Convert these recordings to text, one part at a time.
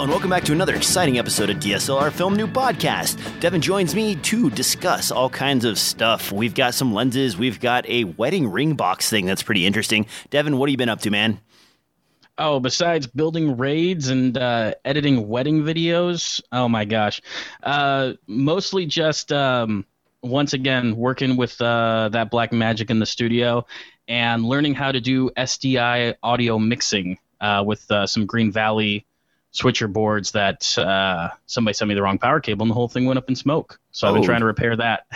Hello and welcome back to another exciting episode of DSLR Film New Podcast. Devin joins me to discuss all kinds of stuff. We've got some lenses. We've got a wedding ring box thing that's pretty interesting. Devin, what have you been up to, man? Oh, besides building raids and editing wedding videos, oh my gosh. Mostly just, once again, working with that Black Magic in the studio and learning how to do SDI audio mixing with some Green Valley switcher boards that somebody sent me the wrong power cable and the whole thing went up in smoke. So I've been trying to repair that.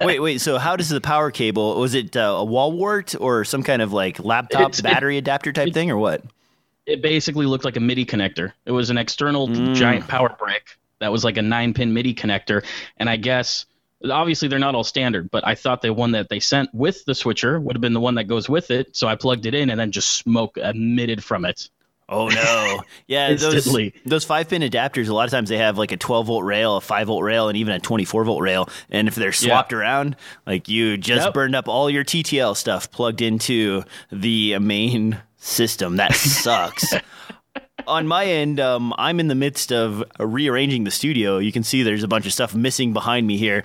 Wait. So how does the power cable, was it a wall wart or some kind of like laptop battery adapter type thing or what? It basically looked like a MIDI connector. It was an external giant power brick that was like a 9-pin MIDI connector. And I guess, obviously they're not all standard, but I thought the one that they sent with the switcher would have been the one that goes with it. So I plugged it in and then just smoke emitted from it. Oh, no. Yeah, those 5-pin adapters, a lot of times they have like a 12-volt rail, a 5-volt rail, and even a 24-volt rail. And if they're swapped around, like you just burned up all your TTL stuff plugged into the main system. That sucks. On my end, I'm in the midst of rearranging the studio. You can see there's a bunch of stuff missing behind me here.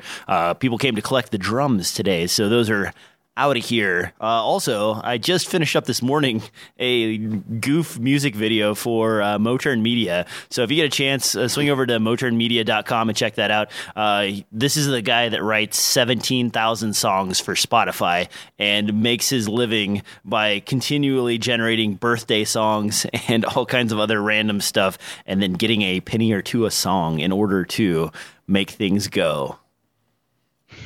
People came to collect the drums today, so those are out of here. Also, I just finished up this morning a goof music video for Moturn Media. So if you get a chance, swing over to moturnmedia.com and check that out. This is the guy that writes 17,000 songs for Spotify and makes his living by continually generating birthday songs and all kinds of other random stuff and then getting a penny or two a song in order to make things go. Have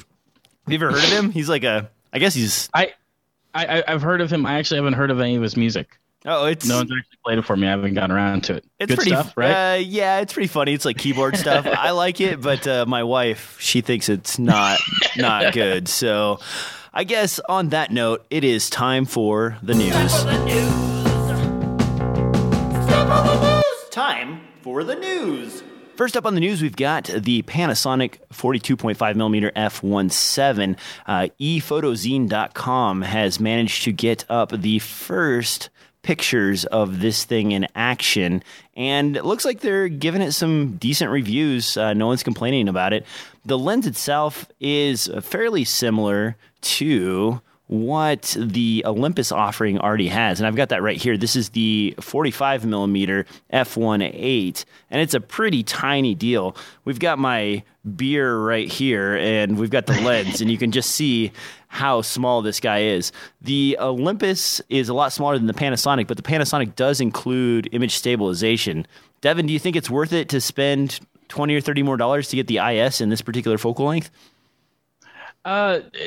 you ever heard of him? He's like a... I guess he's... I've heard of him. I actually haven't heard of any of his music. Oh, it's... No one's actually played it for me. I haven't gotten around to it. It's good pretty, stuff, right? Yeah, it's pretty funny. It's like keyboard stuff. I like it, but my wife, she thinks it's not good. So I guess on that note, it is time for the news. Time for the news. First up on the news, we've got the Panasonic 42.5mm f1.7. ePhotozine.com has managed to get up the first pictures of this thing in action, and it looks like they're giving it some decent reviews. No one's complaining about it. The lens itself is fairly similar to what the Olympus offering already has. And I've got that right here. This is the 45mm f1.8, and it's a pretty tiny deal. We've got my beer right here, and we've got the lens, and you can just see how small this guy is. The Olympus is a lot smaller than the Panasonic, but the Panasonic does include image stabilization. Devin, do you think it's worth it to spend $20 or $30 more dollars to get the IS in this particular focal length?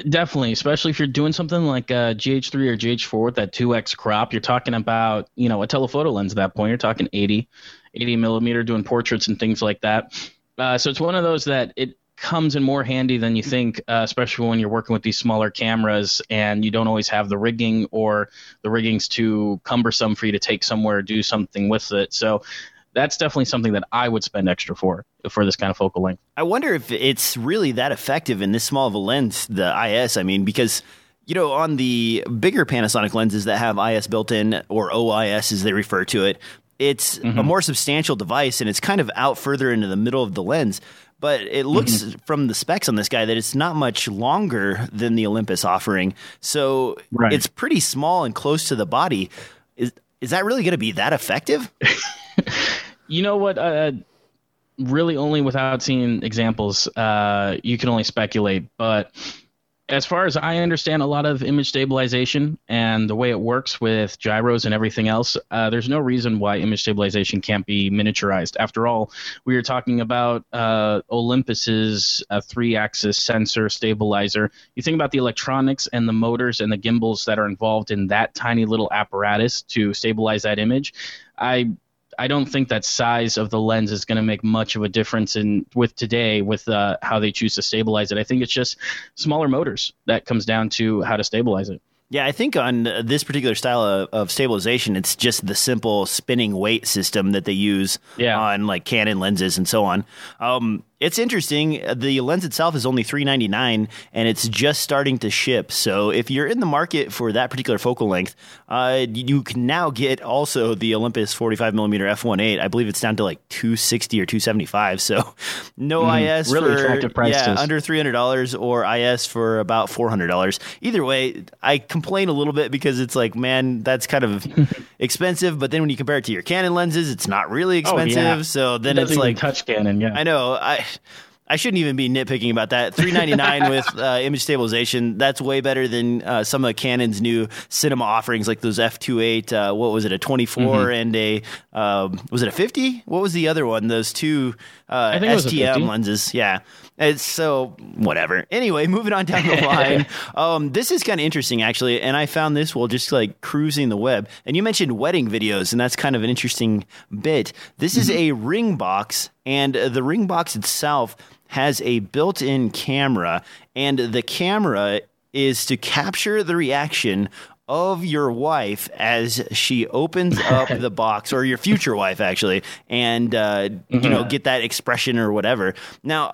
Definitely, especially if you're doing something like a GH3 or GH4 with that 2x crop. You're talking about, a telephoto lens at that point. You're talking 80 millimeter doing portraits and things like that. So it's one of those that it comes in more handy than you think, especially when you're working with these smaller cameras and you don't always have the rigging, or the rigging's too cumbersome for you to take somewhere or do something with it. So that's definitely something that I would spend extra for this kind of focal length. I wonder if it's really that effective in this small of a lens, the IS. I mean, because, on the bigger Panasonic lenses that have IS built in, or OIS as they refer to it, it's a more substantial device, and it's kind of out further into the middle of the lens. But it looks from the specs on this guy that it's not much longer than the Olympus offering. So it's pretty small and close to the body. Is that really going to be that effective? You know what? Really, only without seeing examples, you can only speculate. But as far as I understand, a lot of image stabilization and the way it works with gyros and everything else, there's no reason why image stabilization can't be miniaturized. After all, we are talking about Olympus's 3-axis sensor stabilizer. You think about the electronics and the motors and the gimbals that are involved in that tiny little apparatus to stabilize that image. I don't think that size of the lens is going to make much of a difference with how they choose to stabilize it. I think it's just smaller motors that comes down to how to stabilize it. Yeah, I think on this particular style of stabilization, it's just the simple spinning weight system that they use on like Canon lenses and so on. It's interesting. The lens itself is only $399, and it's just starting to ship. So if you're in the market for that particular focal length, you can now get also the Olympus 45mm f1.8. I believe it's down to like $260 or $275. So no IS really for attractive prices. Yeah, under $300 or IS for about $400. Either way, I complain a little bit because it's like, man, that's kind of expensive. But then when you compare it to your Canon lenses, it's not really expensive. Oh, yeah. So then it's like touch Canon. Yeah, I know. I shouldn't even be nitpicking about that. $399 with image stabilization. That's way better than some of Canon's new cinema offerings, like those f2.8. What was it? A 24 and a was it a 50? What was the other one? Those two STM lenses. Yeah. It's so whatever. Anyway, moving on down the line. This is kind of interesting, actually. And I found this while just like cruising the web. And you mentioned wedding videos, and that's kind of an interesting bit. This is a ring box, and the ring box itself has a built-in camera. And the camera is to capture the reaction of your wife as she opens up the box, or your future wife, actually, and you know, get that expression or whatever. Now,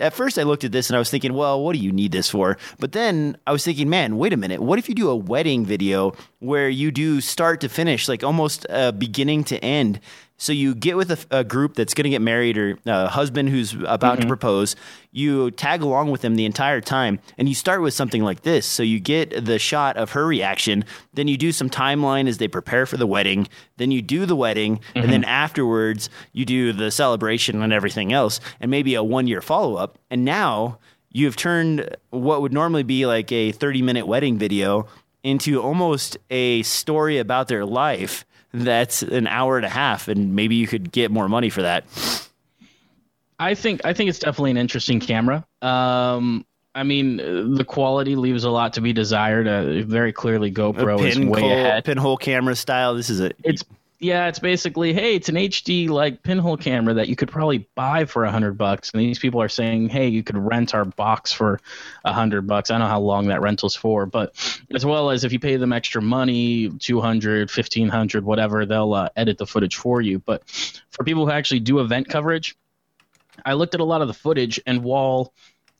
at first I looked at this and I was thinking, well, what do you need this for? But then I was thinking, man, wait a minute. What if you do a wedding video where you do start to finish, like almost beginning to end? So you get with a group that's going to get married, or a husband who's about to propose. You tag along with them the entire time, and you start with something like this. So you get the shot of her reaction. Then you do some timeline as they prepare for the wedding. Then you do the wedding, and then afterwards you do the celebration and everything else, and maybe a 1-year follow-up. And now you've turned what would normally be like a 30-minute wedding video into almost a story about their life. That's an hour and a half, and maybe you could get more money for that. I think it's definitely an interesting camera. I mean, the quality leaves a lot to be desired. Very clearly, GoPro is way ahead. Pinhole camera style. This is it. It's basically, hey, it's an HD like pinhole camera that you could probably buy for $100, and these people are saying, hey, you could rent our box for $100. I don't know how long that rental's for, but as well as if you pay them extra money, $200, $1,500, whatever, they'll edit the footage for you. But for people who actually do event coverage, I looked at a lot of the footage, and while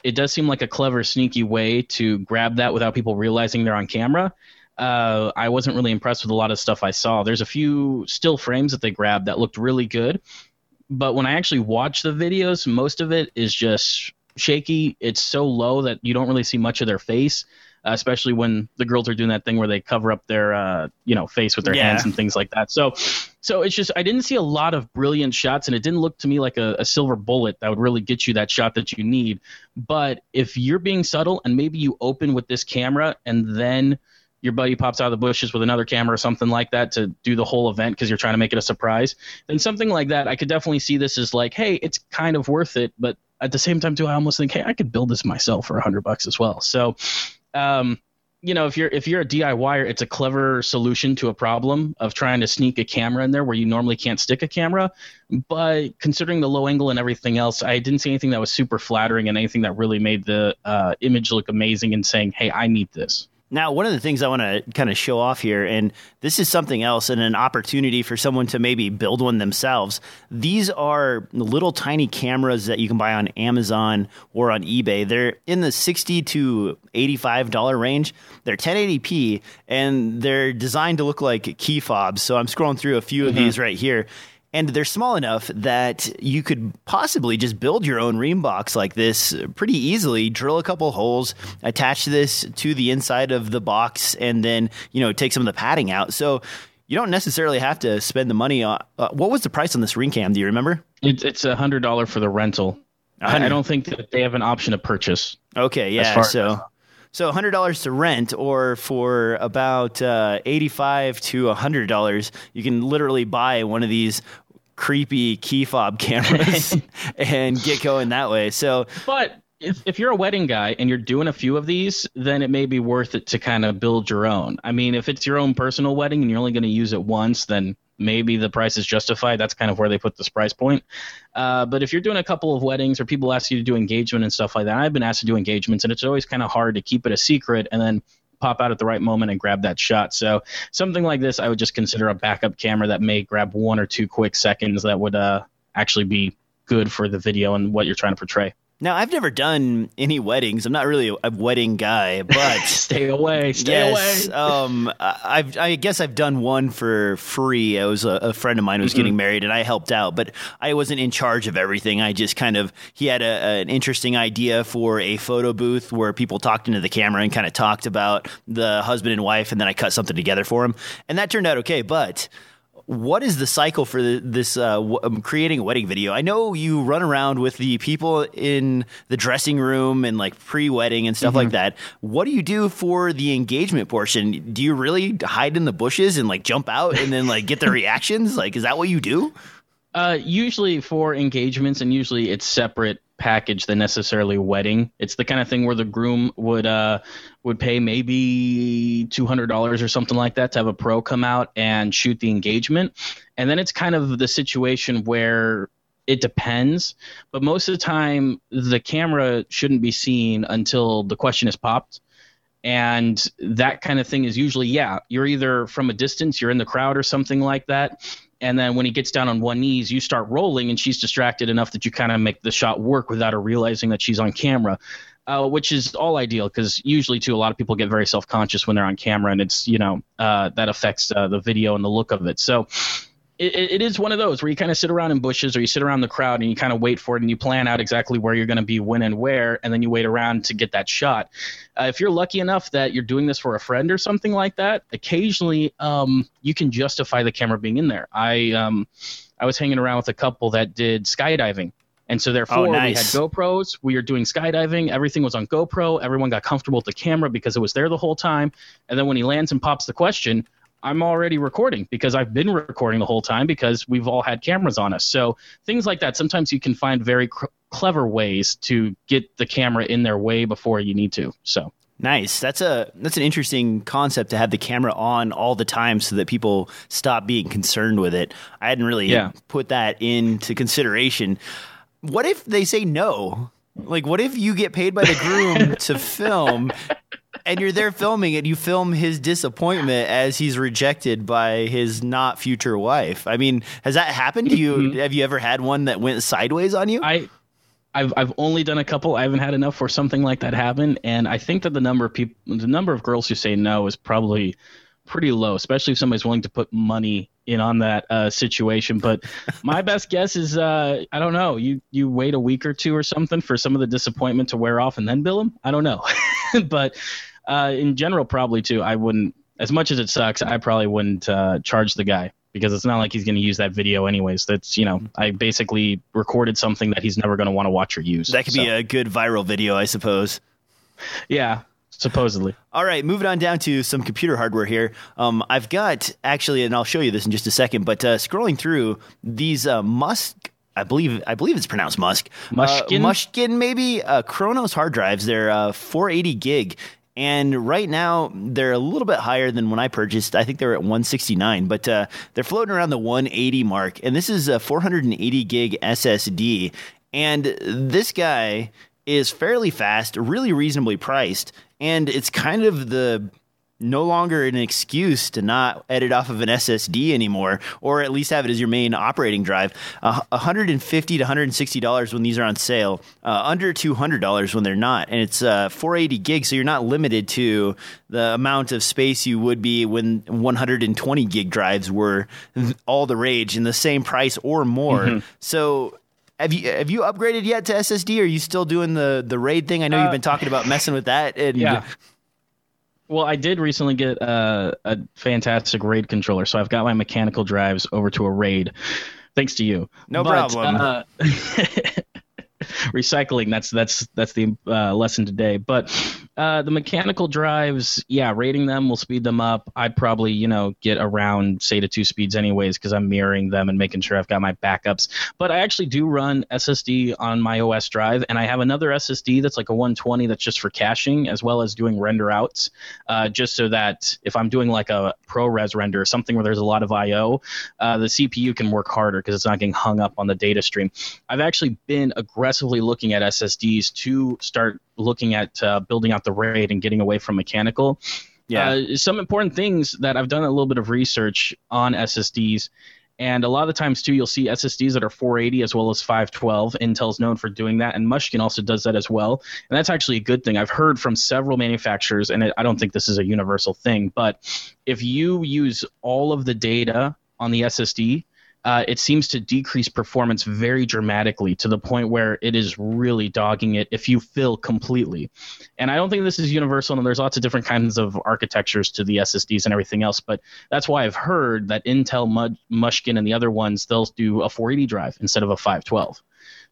it does seem like a clever, sneaky way to grab that without people realizing they're on camera, I wasn't really impressed with a lot of stuff I saw. There's a few still frames that they grabbed that looked really good, but when I actually watch the videos, most of it is just shaky. It's so low that you don't really see much of their face, especially when the girls are doing that thing where they cover up their face with their hands and things like that. So it's just, I didn't see a lot of brilliant shots, and it didn't look to me like a silver bullet that would really get you that shot that you need. But if you're being subtle and maybe you open with this camera and then your buddy pops out of the bushes with another camera or something like that to do the whole event because you're trying to make it a surprise, then something like that, I could definitely see this as like, hey, it's kind of worth it. But at the same time, too, I almost think, hey, I could build this myself for $100 as well. So, if you're a DIYer, it's a clever solution to a problem of trying to sneak a camera in there where you normally can't stick a camera. But considering the low angle and everything else, I didn't see anything that was super flattering and anything that really made the image look amazing and saying, hey, I need this. Now, one of the things I want to kind of show off here, and this is something else and an opportunity for someone to maybe build one themselves. These are little tiny cameras that you can buy on Amazon or on eBay. They're in the $60 to $85 range. They're 1080p, and they're designed to look like key fobs. So I'm scrolling through a few of these right here. And they're small enough that you could possibly just build your own ring box like this pretty easily, drill a couple holes, attach this to the inside of the box, and then, take some of the padding out. So you don't necessarily have to spend the money on... what was the price on this ring cam? Do you remember? It's $100 for the rental. I don't think that they have an option to purchase. Okay, yeah, So $100 to rent, or for about $85 to $100, you can literally buy one of these creepy key fob cameras and get going that way. So, but if you're a wedding guy and you're doing a few of these, then it may be worth it to kind of build your own. I mean, if it's your own personal wedding and you're only going to use it once, then maybe the price is justified. That's kind of where they put this price point. But if you're doing a couple of weddings, or people ask you to do engagement and stuff like that, I've been asked to do engagements, and it's always kind of hard to keep it a secret and then pop out at the right moment and grab that shot. So something like this, I would just consider a backup camera that may grab 1 or 2 quick seconds that would actually be good for the video and what you're trying to portray. Now, I've never done any weddings. I'm not really a wedding guy, but stay away. I guess I've done one for free. I was a friend of mine was getting married, and I helped out, but I wasn't in charge of everything. I just kind of, he had an interesting idea for a photo booth where people talked into the camera and kind of talked about the husband and wife, and then I cut something together for him, and that turned out okay, but... What is the cycle for this creating a wedding video? I know you run around with the people in the dressing room and like pre-wedding and stuff like that. What do you do for the engagement portion? Do you really hide in the bushes and like jump out and then like get their reactions? Like, is that what you do? Usually for engagements, and usually it's separate package than necessarily wedding. It's the kind of thing where the groom would pay maybe $200 or something like that to have a pro come out and shoot the engagement. And then it's kind of the situation where it depends, but most of the time the camera shouldn't be seen until the question is popped. And that kind of thing is usually, yeah, you're either from a distance, you're in the crowd or something like that. And then when he gets down on one knees, you start rolling and she's distracted enough that you kind of make the shot work without her realizing that she's on camera, which is all ideal because usually, too, a lot of people get very self-conscious when they're on camera and it's, you know, that affects the video and the look of it. So it is one of those where you kind of sit around in bushes or you sit around the crowd and you kind of wait for it and you plan out exactly where you're going to be, when and where, and then you wait around to get that shot. If you're lucky enough that you're doing this for a friend or something like that, occasionally you can justify the camera being in there. I was hanging around with a couple that did skydiving. And so therefore we had GoPros, we were doing skydiving, everything was on GoPro, everyone got comfortable with the camera because it was there the whole time. And then when he lands and pops the question, I'm already recording because I've been recording the whole time because we've all had cameras on us. So things like that, sometimes you can find very clever ways to get the camera in their way before you need to. So nice. That's an interesting concept to have the camera on all the time so that people stop being concerned with it. I hadn't really put that into consideration. What if they say no? Like, what if you get paid by the groom to film and you're there filming and you film his disappointment as he's rejected by his not future wife? I mean, has that happened to you? Have you ever had one that went sideways on you? I've only done a couple. I haven't had enough for something like that happen. And I think that the number of girls who say no is probably pretty low, especially if somebody's willing to put money in on that situation. But my best guess is, I don't know, you wait a week or two or something for some of the disappointment to wear off and then bill them. I don't know. But in general, probably too, I wouldn't, as much as it sucks, I probably wouldn't charge the guy because it's not like he's going to use that video anyways. That's, you know, I basically recorded something that he's never going to want to watch or use. That could be a good viral video, I suppose. Yeah. Supposedly. All right, moving on down to some computer hardware here. I've got actually, and I'll show you this in just a second, but scrolling through these Musk, I believe it's pronounced Musk. Mushkin maybe? Kronos hard drives. They're 480 gig. And right now, they're a little bit higher than when I purchased. I think they were at 169, but they're floating around the 180 mark. And this is a 480 gig SSD. And this guy is fairly fast, really reasonably priced. And it's kind of no longer an excuse to not edit off of an SSD anymore, or at least have it as your main operating drive. $150 to $160 when these are on sale, under $200 when they're not. And it's 480 gigs, so you're not limited to the amount of space you would be when 120 gig drives were all the rage in the same price or more. So... Have you upgraded yet to SSD? Or are you still doing the RAID thing? I know you've been talking about messing with that. And yeah. Well, I did recently get a fantastic RAID controller, so I've got my mechanical drives over to a RAID, thanks to you. No problem. Recycling. That's the lesson today. But the mechanical drives, yeah, rating them will speed them up. I'd probably, get around SATA 2 speeds anyways because I'm mirroring them and making sure I've got my backups. But I actually do run SSD on my OS drive, and I have another SSD that's like a 120 that's just for caching as well as doing render outs, just so that if I'm doing like a ProRes render or something where there's a lot of I.O., the CPU can work harder because it's not getting hung up on the data stream. I've actually been aggressively looking at SSDs to start looking at building out the RAID and getting away from mechanical. Some important things that I've done a little bit of research on SSDs And a lot of times, too, you'll see SSDs that are 480 as well as 512. Intel's known for doing that, and Mushkin also does that as well. And that's actually a good thing. I've heard from several manufacturers, and I don't think this is a universal thing, but if you use all of the data on the SSD, it seems to decrease performance very dramatically to the point where it is really dogging it if you fill completely. And I don't think this is universal, and there's lots of different kinds of architectures to the SSDs and everything else, but that's why I've heard that Intel, Mushkin, and the other ones, they'll do a 480 drive instead of a 512.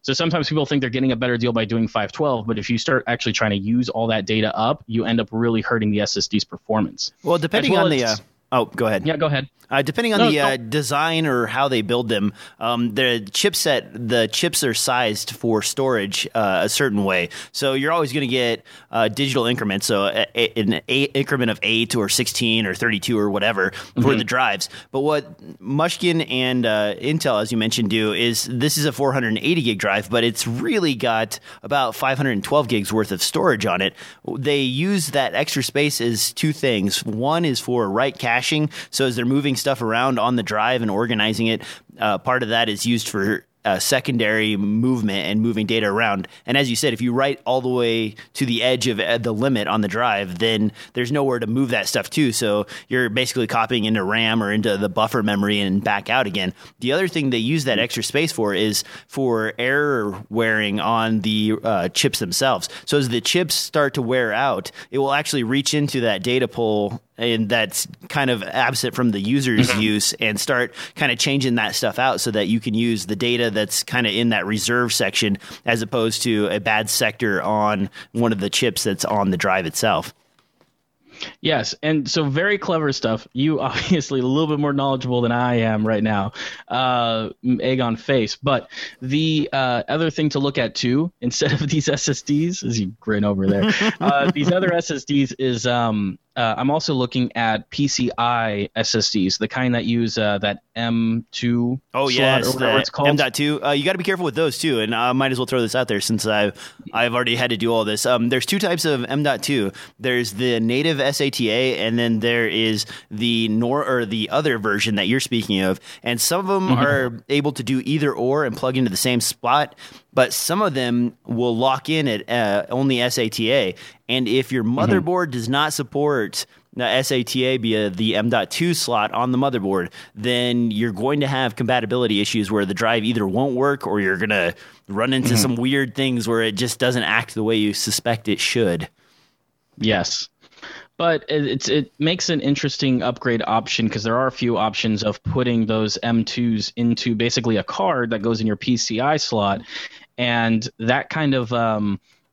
So sometimes people think they're getting a better deal by doing 512, but if you start actually trying to use all that data up, you end up really hurting the SSD's performance. Well, depending on the... Oh, go ahead. Yeah, go ahead. Depending on design or how they build them, the chips are sized for storage a certain way. So you're always going to get digital increments, so an increment of 8 or 16 or 32 or whatever for the drives. But what Mushkin and Intel, as you mentioned, do is this is a 480 gig drive, but it's really got about 512 gigs worth of storage on it. They use that extra space as two things. One is for write cache. So as they're moving stuff around on the drive and organizing it, part of that is used for secondary movement and moving data around. And as you said, if you write all the way to the edge of the limit on the drive, then there's nowhere to move that stuff to. So you're basically copying into RAM or into the buffer memory and back out again. The other thing they use that extra space for is for error wearing on the chips themselves. So as the chips start to wear out, it will actually reach into that data pool, and that's kind of absent from the user's use, and start kind of changing that stuff out so that you can use the data that's kind of in that reserve section as opposed to a bad sector on one of the chips that's on the drive itself. Yes, and so very clever stuff. You obviously a little bit more knowledgeable than I am right now, egg on face. But the other thing to look at too, instead of these SSDs, as you grin over there, these other SSDs is I'm also looking at PCI SSDs, the kind that use that M.2 slot, or whatever it's called. M.2. You got to be careful with those too, and I might as well throw this out there since I've already had to do all this. There's two types of M.2. There's the native SATA, and then there is the the other version that you're speaking of. And some of them are able to do either or and plug into the same spot, but some of them will lock in at only SATA. And if your motherboard does not support SATA via the M.2 slot on the motherboard, then you're going to have compatibility issues where the drive either won't work or you're going to run into some weird things where it just doesn't act the way you suspect it should. Yes. But it makes an interesting upgrade option because there are a few options of putting those M2s into basically a card that goes in your PCI slot, and that kind of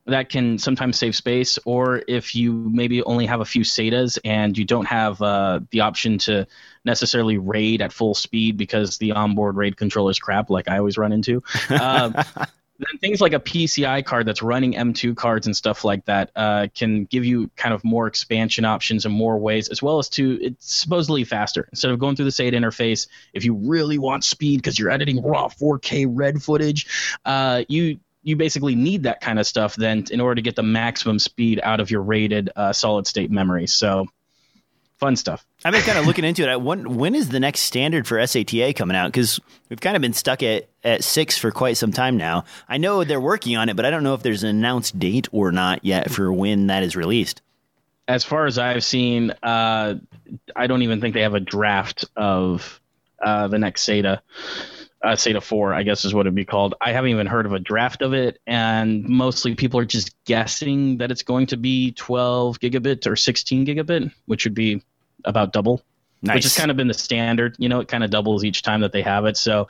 that can sometimes save space. Or if you maybe only have a few SATAs and you don't have the option to necessarily RAID at full speed because the onboard RAID controller is crap, like I always run into. Then things like a PCI card that's running M2 cards and stuff like that can give you kind of more expansion options and more ways, as well as it's supposedly faster. Instead of going through the SATA interface, if you really want speed because you're editing raw 4K RED footage, you basically need that kind of stuff then in order to get the maximum speed out of your rated solid-state memory. So fun stuff. I've been kind of looking into it. When is the next standard for SATA coming out? Because we've kind of been stuck at 6 for quite some time now. I know they're working on it, but I don't know if there's an announced date or not yet for when that is released. As far as I've seen, I don't even think they have a draft of the next SATA. SATA 4, I guess is what it'd be called. I haven't even heard of a draft of it, and mostly people are just guessing that it's going to be 12 gigabit or 16 gigabit, which would be about double. Nice. Which has kind of been the standard. You know, it kind of doubles each time that they have it. So,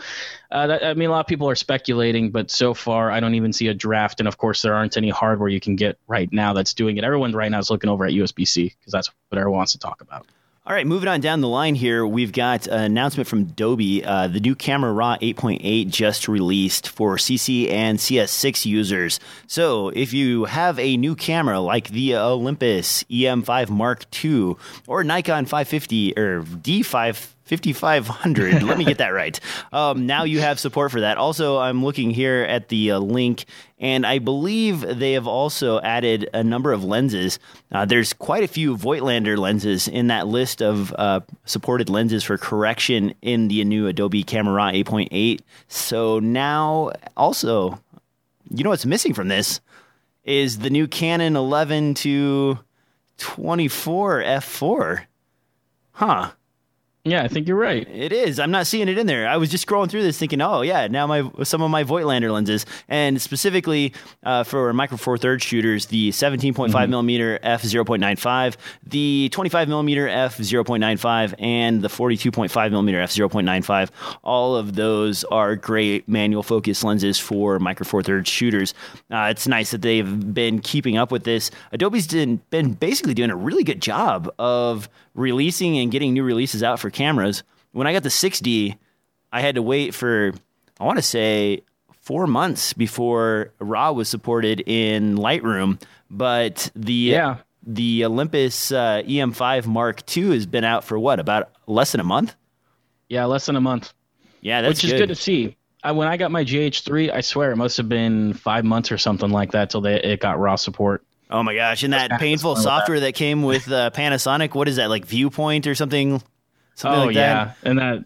a lot of people are speculating, but so far I don't even see a draft. And, of course, there aren't any hardware you can get right now that's doing it. Everyone right now is looking over at USB-C because that's what everyone wants to talk about. All right, moving on down the line here, we've got an announcement from Adobe. The new Camera Raw 8.8 just released for CC and CS6 users. So if you have a new camera like the Olympus EM5 Mark II or Nikon 550 or D550, 5500. Let me get that right. Now you have support for that. Also, I'm looking here at the link, and I believe they have also added a number of lenses. There's quite a few Voigtlander lenses in that list of supported lenses for correction in the new Adobe Camera 8.8. So now also, you know what's missing from this is the new Canon 11 to 24 f4. Huh. Yeah, I think you're right. It is. I'm not seeing it in there. I was just scrolling through this thinking, oh, yeah, now some of my Voigtlander lenses, and specifically for micro four-thirds shooters, the 17.5 millimeter f/0.95, the 25 millimeter f/0.95, and the 42.5 millimeter f/0.95. All of those are great manual focus lenses for micro four-thirds shooters. It's nice that they've been keeping up with this. Adobe's been basically doing a really good job of releasing and getting new releases out for cameras. When I got the 6D, I had to wait for, I want to say, 4 months before RAW was supported in Lightroom. But the Olympus EM5 Mark II has been out for what, about less than a month? Yeah, less than a month. Yeah, that's Which is good to see. When I got my GH3, I swear it must have been 5 months or something like that till it got RAW support. Oh my gosh, and that painful software that came with Panasonic, what is that, like Viewpoint or something? Oh, like that. Yeah, and that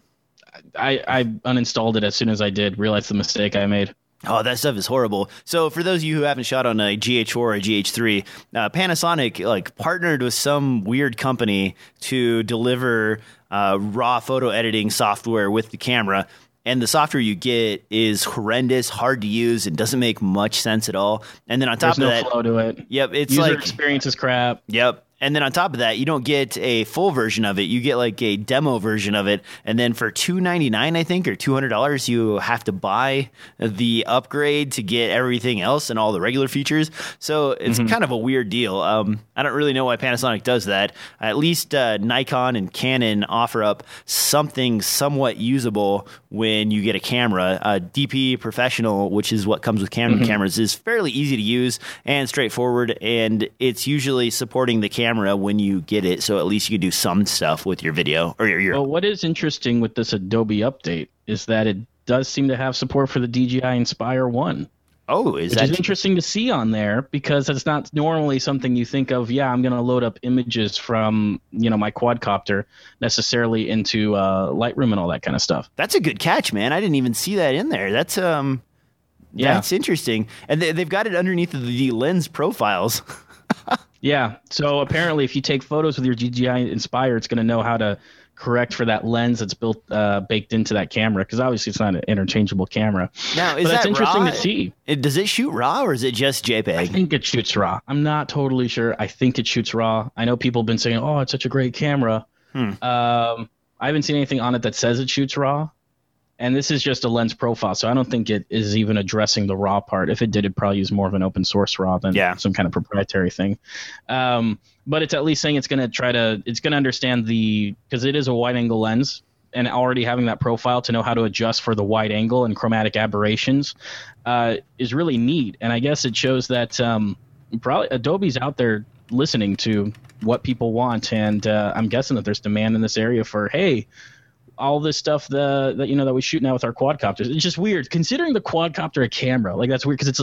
I uninstalled it as soon as I did, realized the mistake I made. Oh, that stuff is horrible. So for those of you who haven't shot on a GH4 or a GH3, Panasonic partnered with some weird company to deliver raw photo editing software with the camera. And the software you get is horrendous, hard to use, and doesn't make much sense at all. And then on top of that, there's no flow to it. Yep, it's user experience is crap. Yep. And then on top of that, you don't get a full version of it. You get like a demo version of it. And then for $299, I think, or $200, you have to buy the upgrade to get everything else and all the regular features. So it's kind of a weird deal. I don't really know why Panasonic does that. At least Nikon and Canon offer up something somewhat usable when you get a camera. DP Professional, which is what comes with Canon cameras, is fairly easy to use and straightforward. And it's usually supporting the camera when you get it, so at least you can do some stuff with your video or your Well, what is interesting with this Adobe update is that it does seem to have support for the DJI Inspire 1. Oh, is that interesting to see on there, because it's not normally something you think of. Yeah, I'm going to load up images from, my quadcopter necessarily into Lightroom and all that kind of stuff. That's a good catch, man. I didn't even see that in there. That's that's interesting. And they've got it underneath the lens profiles. Yeah, so apparently if you take photos with your DJI Inspire, it's going to know how to correct for that lens that's baked into that camera, because obviously it's not an interchangeable camera. Now, is that interesting to see. Does it shoot RAW or is it just JPEG? I think it shoots RAW. I'm not totally sure. I think it shoots RAW. I know people have been saying, oh, it's such a great camera. I haven't seen anything on it that says it shoots RAW. And this is just a lens profile, so I don't think it is even addressing the RAW part. If it did, it'd probably use more of an open source RAW than some kind of proprietary thing. But it's at least saying it's going to understand because it is a wide angle lens, and already having that profile to know how to adjust for the wide angle and chromatic aberrations is really neat. And I guess it shows that probably Adobe's out there listening to what people want, and I'm guessing that there's demand in this area for, hey, all this stuff that we shoot now with our quadcopters. It's just weird considering the quadcopter a camera. Like, that's weird, because it's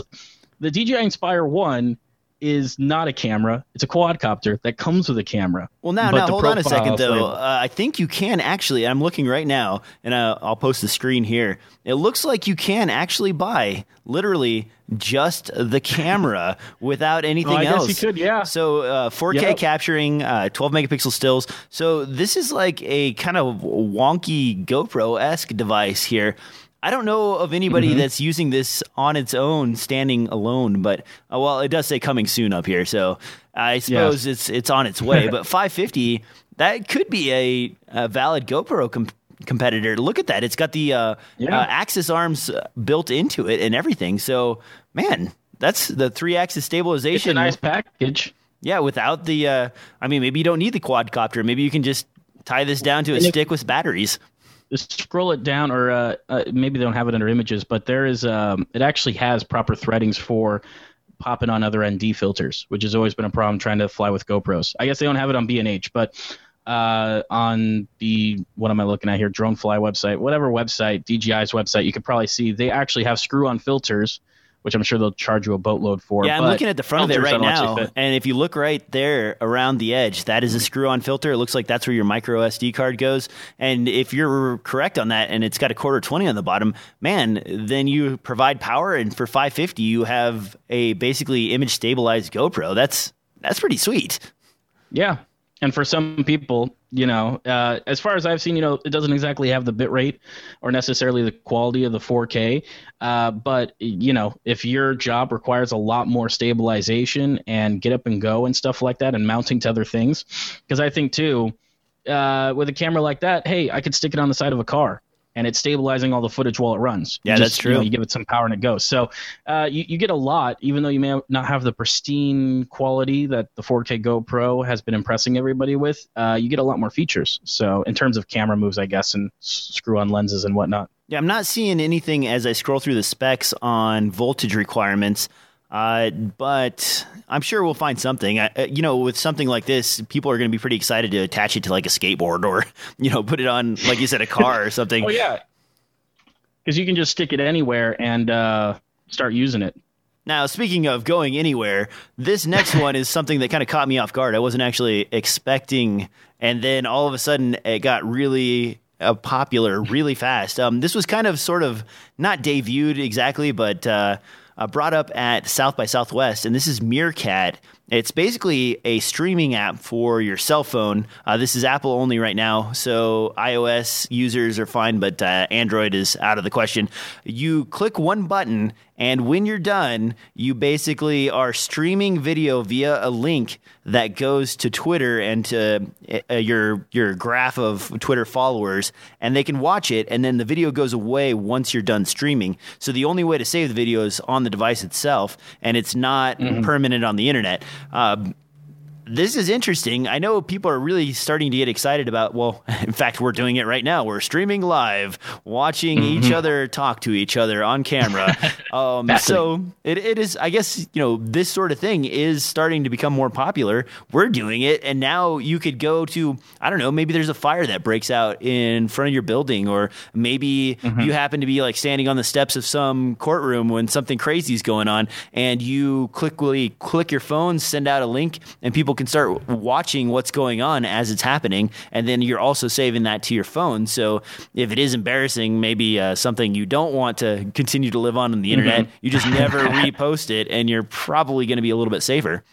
the DJI Inspire 1 is not a camera. It's a quadcopter that comes with a camera. Well, now hold on a second though. I think you can actually. I'm looking right now, and I'll post the screen here. It looks like you can actually buy literally just the camera without anything else. I guess you could, yeah. So 4K capturing, 12 megapixel stills. So this is like a kind of wonky GoPro-esque device here. I don't know of anybody that's using this on its own, standing alone, but it does say coming soon up here, so I suppose it's on its way. But 550, that could be a valid GoPro competitor. Look at that. It's got the axis arms built into it and everything. So, man, that's the 3-axis stabilization. It's a nice package. Yeah, without the maybe you don't need the quadcopter. Maybe you can just tie this down to a stick with batteries. Just scroll it down, or maybe they don't have it under images, but there is it actually has proper threadings for popping on other ND filters, which has always been a problem trying to fly with GoPros. I guess they don't have it on B&H, but on the, what am I looking at here? Dronefly website, whatever website, DJI's website, you could probably see they actually have screw-on filters, which I'm sure they'll charge you a boatload for. Yeah, I'm looking at the front of it right now, and if you look right there around the edge, that is a screw-on filter. It looks like that's where your micro SD card goes, and if you're correct on that, and it's got a quarter 20 on the bottom, man, then you provide power, and for $550, you have a basically image-stabilized GoPro. That's pretty sweet. Yeah, and for some people, you know, as far as I've seen, you know, it doesn't exactly have the bit rate or necessarily the quality of the 4K. But, you know, if your job requires a lot more stabilization and get up and go and stuff like that and mounting to other things, because I think, too, with a camera like that, hey, I could stick it on the side of a car and it's stabilizing all the footage while it runs. Yeah, that's true. You know, you give it some power and it goes. So you get a lot, even though you may not have the pristine quality that the 4K GoPro has been impressing everybody with. You get a lot more features. So in terms of camera moves, I guess, and screw-on lenses and whatnot. Yeah, I'm not seeing anything as I scroll through the specs on voltage requirements. But I'm sure we'll find something. You know, with something like this, people are going to be pretty excited to attach it to like a skateboard or, you know, put it on, like you said, a car or something. Oh, yeah. Because you can just stick it anywhere and start using it. Now, speaking of going anywhere, this next one is something that kind of caught me off guard. I wasn't actually expecting. And then all of a sudden it got really popular really fast. This was kind of sort of not debuted exactly, but brought up at South by Southwest, and this is Meerkat. It's basically a streaming app for your cell phone. This is Apple only right now, so iOS users are fine, but Android is out of the question. You click one button, and when you're done, you basically are streaming video via a link that goes to Twitter and to your graph of Twitter followers, and they can watch it, and then the video goes away once you're done streaming. So the only way to save the video is on the device itself, and it's not permanent on the internet. This is interesting. I know people are really starting to get excited about, well, in fact, we're doing it right now. We're streaming live, watching each other talk to each other on camera. So it is, I guess, you know, this sort of thing is starting to become more popular. We're doing it. And now you could go to, I don't know, maybe there's a fire that breaks out in front of your building, or maybe you happen to be like standing on the steps of some courtroom when something crazy is going on, and you click your phone, send out a link, and people can start watching what's going on as it's happening, and then you're also saving that to your phone. So if it is embarrassing, maybe something you don't want to continue to live on the internet, you just never repost it, and you're probably going to be a little bit safer.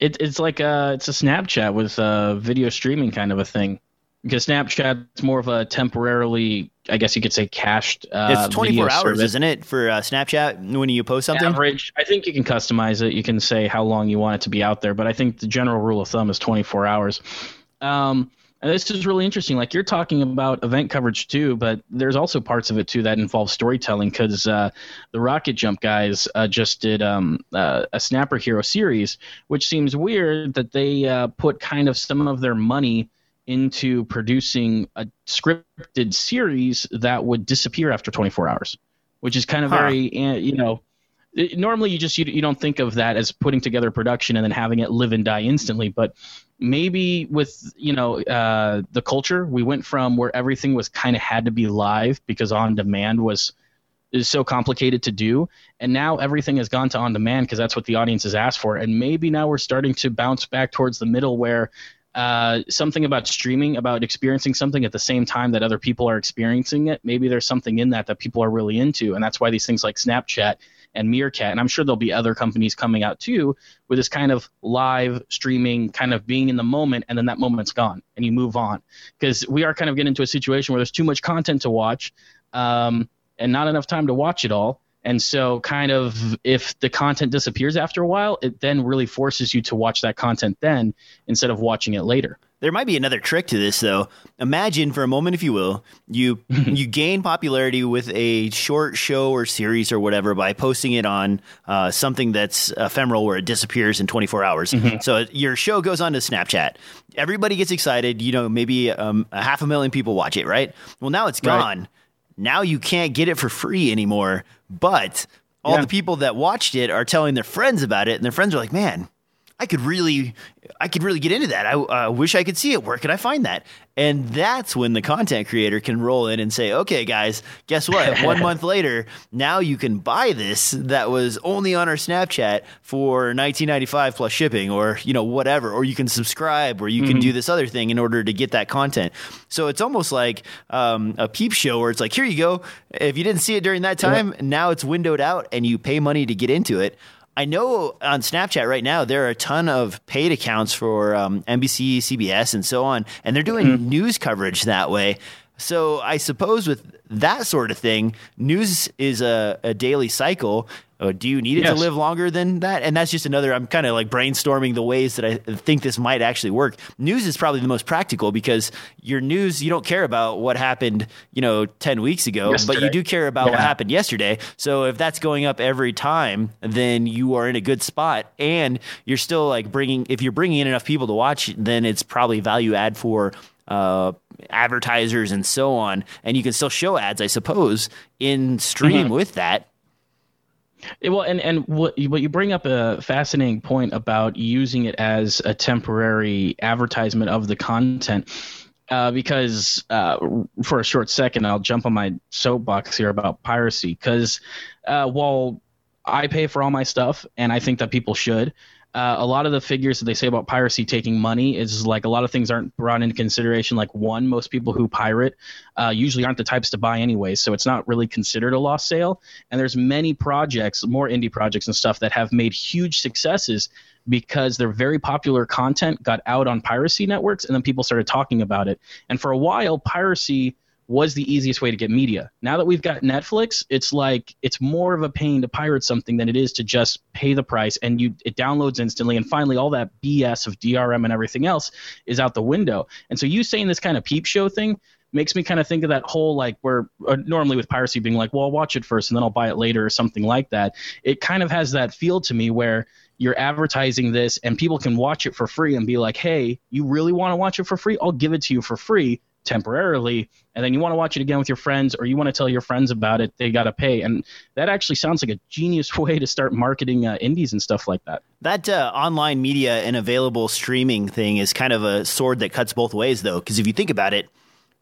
It's like it's a Snapchat with video streaming kind of a thing, because Snapchat's more of a temporarily, I guess you could say, cached it's 24 hours service, isn't it, for Snapchat when you post something? Average, I think you can customize it. You can say how long you want it to be out there, but I think the general rule of thumb is 24 hours. And this is really interesting. Like, you're talking about event coverage too, but there's also parts of it too that involve storytelling, because the Rocket Jump guys just did a Snapper Hero series, which seems weird that they put kind of some of their money into producing a scripted series that would disappear after 24 hours, which is kind of very, you know, normally you don't think of that as putting together production and then having it live and die instantly. But maybe with, you know, the culture, we went from where everything was kind of had to be live because on demand is so complicated to do. And now everything has gone to on demand because that's what the audience has asked for. And maybe now we're starting to bounce back towards the middle where, something about streaming, about experiencing something at the same time that other people are experiencing it. Maybe there's something in that people are really into, and that's why these things like Snapchat and Meerkat, and I'm sure there'll be other companies coming out too, with this kind of live streaming, kind of being in the moment, and then that moment's gone, and you move on. Because we are kind of getting into a situation where there's too much content to watch, and not enough time to watch it all. And so kind of if the content disappears after a while, it then really forces you to watch that content then instead of watching it later. There might be another trick to this, though. Imagine for a moment, if you will, you gain popularity with a short show or series or whatever by posting it on something that's ephemeral where it disappears in 24 hours. So your show goes on to Snapchat. Everybody gets excited. You know, maybe 500,000 people watch it, right? Well, now it's gone. Right. Now you can't get it for free anymore, but all the people that watched it are telling their friends about it, and their friends are like, man, I could really get into that. I wish I could see it. Where could I find that? And that's when the content creator can roll in and say, okay, guys, guess what? 1 month later, now you can buy this that was only on our Snapchat for $19.95 plus shipping or, you know, whatever. Or you can subscribe or you can do this other thing in order to get that content. So it's almost like a peep show where it's like, here you go. If you didn't see it during that time, now it's windowed out and you pay money to get into it. I know on Snapchat right now, there are a ton of paid accounts for NBC, CBS, and so on, and they're doing news coverage that way. So I suppose with that sort of thing, news is a daily cycle. Oh, do you need it to live longer than that? And that's just another, I'm kind of like brainstorming the ways that I think this might actually work. News is probably the most practical because your news, you don't care about what happened, 10 weeks ago, but you do care about what happened yesterday. So if that's going up every time, then you are in a good spot and you're still like if you're bringing in enough people to watch, then it's probably value add for advertisers and so on. And you can still show ads, I suppose, in stream with that. Well, and what you bring up a fascinating point about using it as a temporary advertisement of the content, because for a short second, I'll jump on my soapbox here about piracy, because while I pay for all my stuff and I think that people should, a lot of the figures that they say about piracy taking money is like a lot of things aren't brought into consideration. Like one, most people who pirate usually aren't the types to buy anyway, so it's not really considered a lost sale. And there's many projects, more indie projects and stuff that have made huge successes because their very popular content got out on piracy networks and then people started talking about it. And for a while, piracy was the easiest way to get media. Now that we've got Netflix, it's like it's more of a pain to pirate something than it is to just pay the price, and it downloads instantly, and finally all that BS of DRM and everything else is out the window. And so you saying this kind of peep show thing makes me kind of think of that whole like where normally with piracy being like, well, I'll watch it first and then I'll buy it later or something like that. It kind of has that feel to me where you're advertising this and people can watch it for free and be like, hey, you really want to watch it for free? I'll give it to you for free temporarily, and then you want to watch it again with your friends, or you want to tell your friends about it, they got to pay. And that actually sounds like a genius way to start marketing indies and stuff like that. That online media and available streaming thing is kind of a sword that cuts both ways, though, because if you think about it,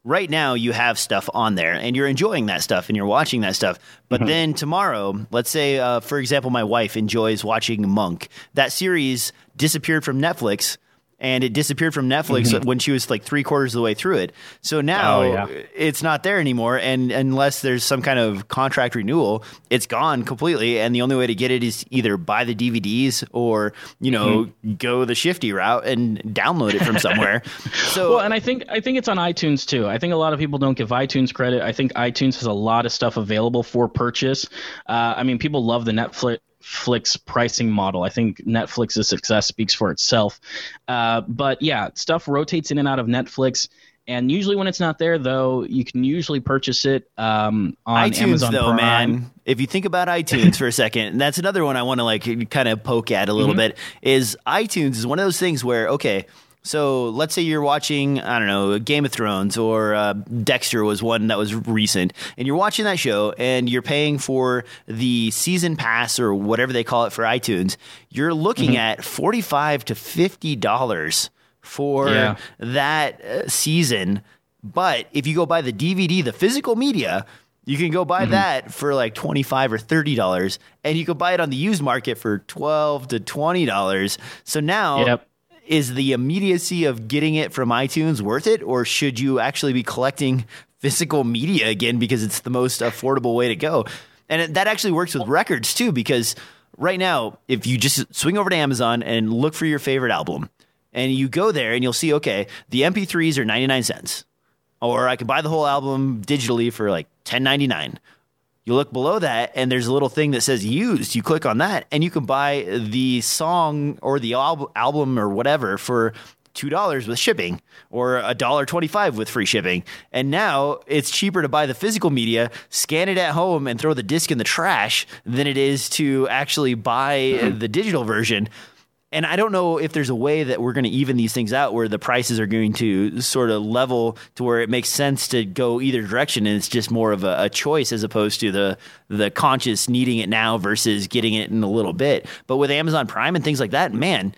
right now you have stuff on there and you're enjoying that stuff and you're watching that stuff. But then tomorrow, let's say, for example, my wife enjoys watching Monk. That series disappeared from Netflix. And it disappeared from Netflix when she was like 3/4 of the way through it. So now it's not there anymore. And unless there's some kind of contract renewal, it's gone completely. And the only way to get it is either buy the DVDs or, go the shifty route and download it from somewhere. Well, and I think it's on iTunes too. I think a lot of people don't give iTunes credit. I think iTunes has a lot of stuff available for purchase. I mean, people love the Netflix pricing model. I think Netflix's success speaks for itself. But yeah, stuff rotates in and out of Netflix. And usually when it's not there, though, you can usually purchase it on iTunes, Amazon though, Prime. Man. If you think about iTunes for a second, and that's another one I want to like kind of poke at a little bit, is iTunes is one of those things where, okay, so let's say you're watching, I don't know, Game of Thrones or Dexter was one that was recent, and you're watching that show and you're paying for the season pass or whatever they call it for iTunes. You're looking at $45 to $50 for that season. But if you go buy the DVD, the physical media, you can go buy that for like $25 or $30, and you can buy it on the used market for $12 to $20. So now... Is the immediacy of getting it from iTunes worth it, or should you actually be collecting physical media again because it's the most affordable way to go? And that actually works with records too, because right now, if you just swing over to Amazon and look for your favorite album, and you go there and you'll see, okay, the MP3s are 99 cents, or I can buy the whole album digitally for like $10.99. You look below that and there's a little thing that says used. You click on that and you can buy the song or the album or whatever for $2 with shipping or $1.25 with free shipping. And now it's cheaper to buy the physical media, scan it at home and throw the disc in the trash than it is to actually buy the digital version. And I don't know if there's a way that we're going to even these things out where the prices are going to sort of level to where it makes sense to go either direction. And it's just more of a choice as opposed to the conscious needing it now versus getting it in a little bit. But with Amazon Prime and things like that, man,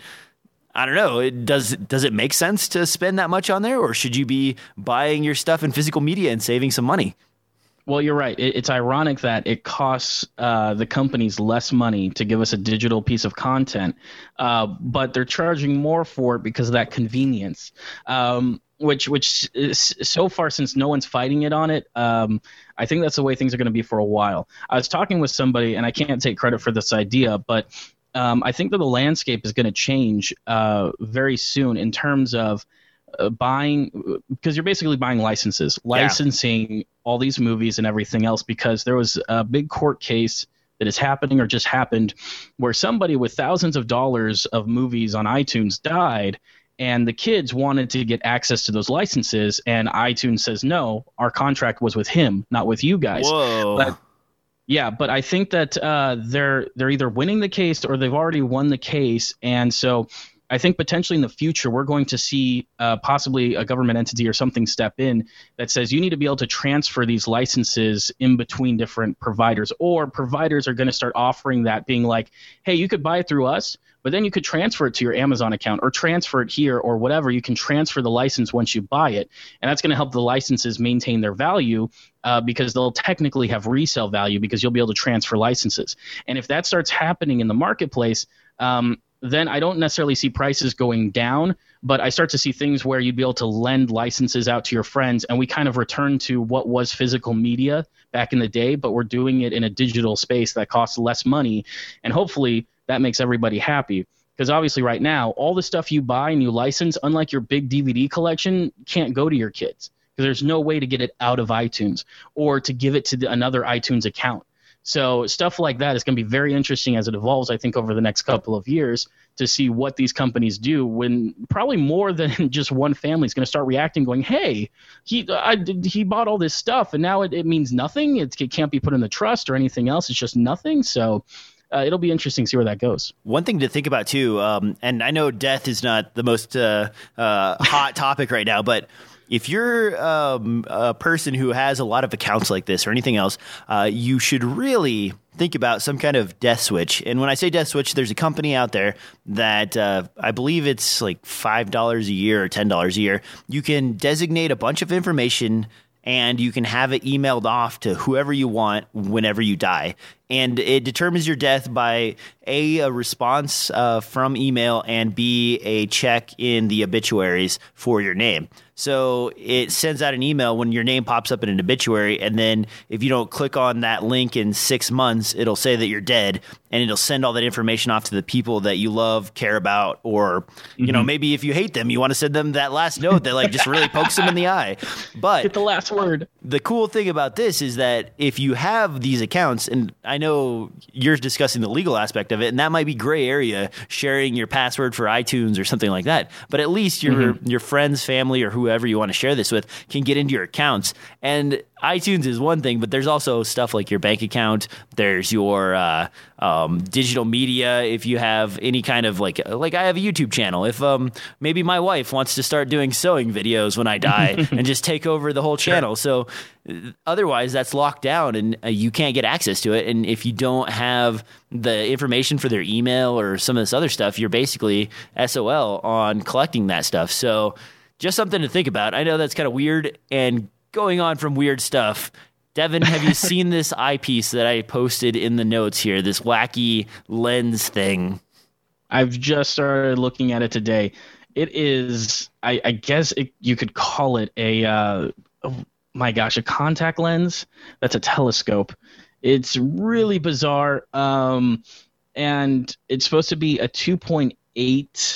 I don't know. Does it make sense to spend that much on there, or should you be buying your stuff in physical media and saving some money? Well, you're right. It's ironic that it costs the companies less money to give us a digital piece of content, but they're charging more for it because of that convenience. Which is, so far, since no one's fighting it on it, I think that's the way things are going to be for a while. I was talking with somebody, and I can't take credit for this idea, but I think that the landscape is going to change very soon in terms of buying, because you're basically buying licensing all these movies and everything else, because there was a big court case that is happening or just happened where somebody with thousands of dollars of movies on iTunes died, and the kids wanted to get access to those licenses, and iTunes says, no, our contract was with him, not with you guys. Whoa. But I think that they're either winning the case or they've already won the case, and so I think potentially in the future we're going to see possibly a government entity or something step in that says you need to be able to transfer these licenses in between different providers, or providers are going to start offering that, being like, hey, you could buy it through us, but then you could transfer it to your Amazon account or transfer it here or whatever. You can transfer the license once you buy it, and that's going to help the licenses maintain their value because they'll technically have resale value because you'll be able to transfer licenses. And if that starts happening in the marketplace, then I don't necessarily see prices going down, but I start to see things where you'd be able to lend licenses out to your friends, and we kind of return to what was physical media back in the day, but we're doing it in a digital space that costs less money, and hopefully that makes everybody happy. Because obviously right now, all the stuff you buy and you license, unlike your big DVD collection, can't go to your kids because there's no way to get it out of iTunes or to give it to another iTunes account. So stuff like that is going to be very interesting as it evolves, I think, over the next couple of years to see what these companies do, when probably more than just one family is going to start reacting going, hey, he bought all this stuff and now it means nothing. It can't be put in the trust or anything else. It's just nothing. So it'll be interesting to see where that goes. One thing to think about, too, and I know death is not the most hot topic right now, but if you're a person who has a lot of accounts like this or anything else, you should really think about some kind of death switch. And when I say death switch, there's a company out there that I believe it's like $5 a year or $10 a year. You can designate a bunch of information and you can have it emailed off to whoever you want whenever you die. And it determines your death by a response from email, and B, a check in the obituaries for your name. So it sends out an email when your name pops up in an obituary, and then if you don't click on that link in 6 months, it'll say that you're dead, and it'll send all that information off to the people that you love, care about, or you know, maybe if you hate them, you want to send them that last note that like just really pokes them in the eye. But get the last word. The cool thing about this is that if you have these accounts, and I know you're discussing the legal aspect of it, and that might be gray area, sharing your password for iTunes or something like that. But at least your friends, family, or whoever you want to share this with can get into your accounts. And iTunes is one thing, but there's also stuff like your bank account. There's your digital media. If you have any kind of like I have a YouTube channel. If maybe my wife wants to start doing sewing videos when I die and just take over the whole channel. Sure. So otherwise that's locked down and you can't get access to it. And if you don't have the information for their email or some of this other stuff, you're basically SOL on collecting that stuff. So just something to think about. I know that's kind of weird and going on from weird stuff. Devin, have you seen this eyepiece that I posted in the notes here, this wacky lens thing? I've just started looking at it today. It is, I guess you could call it a contact lens. That's a telescope. It's really bizarre. And it's supposed to be a 2.8x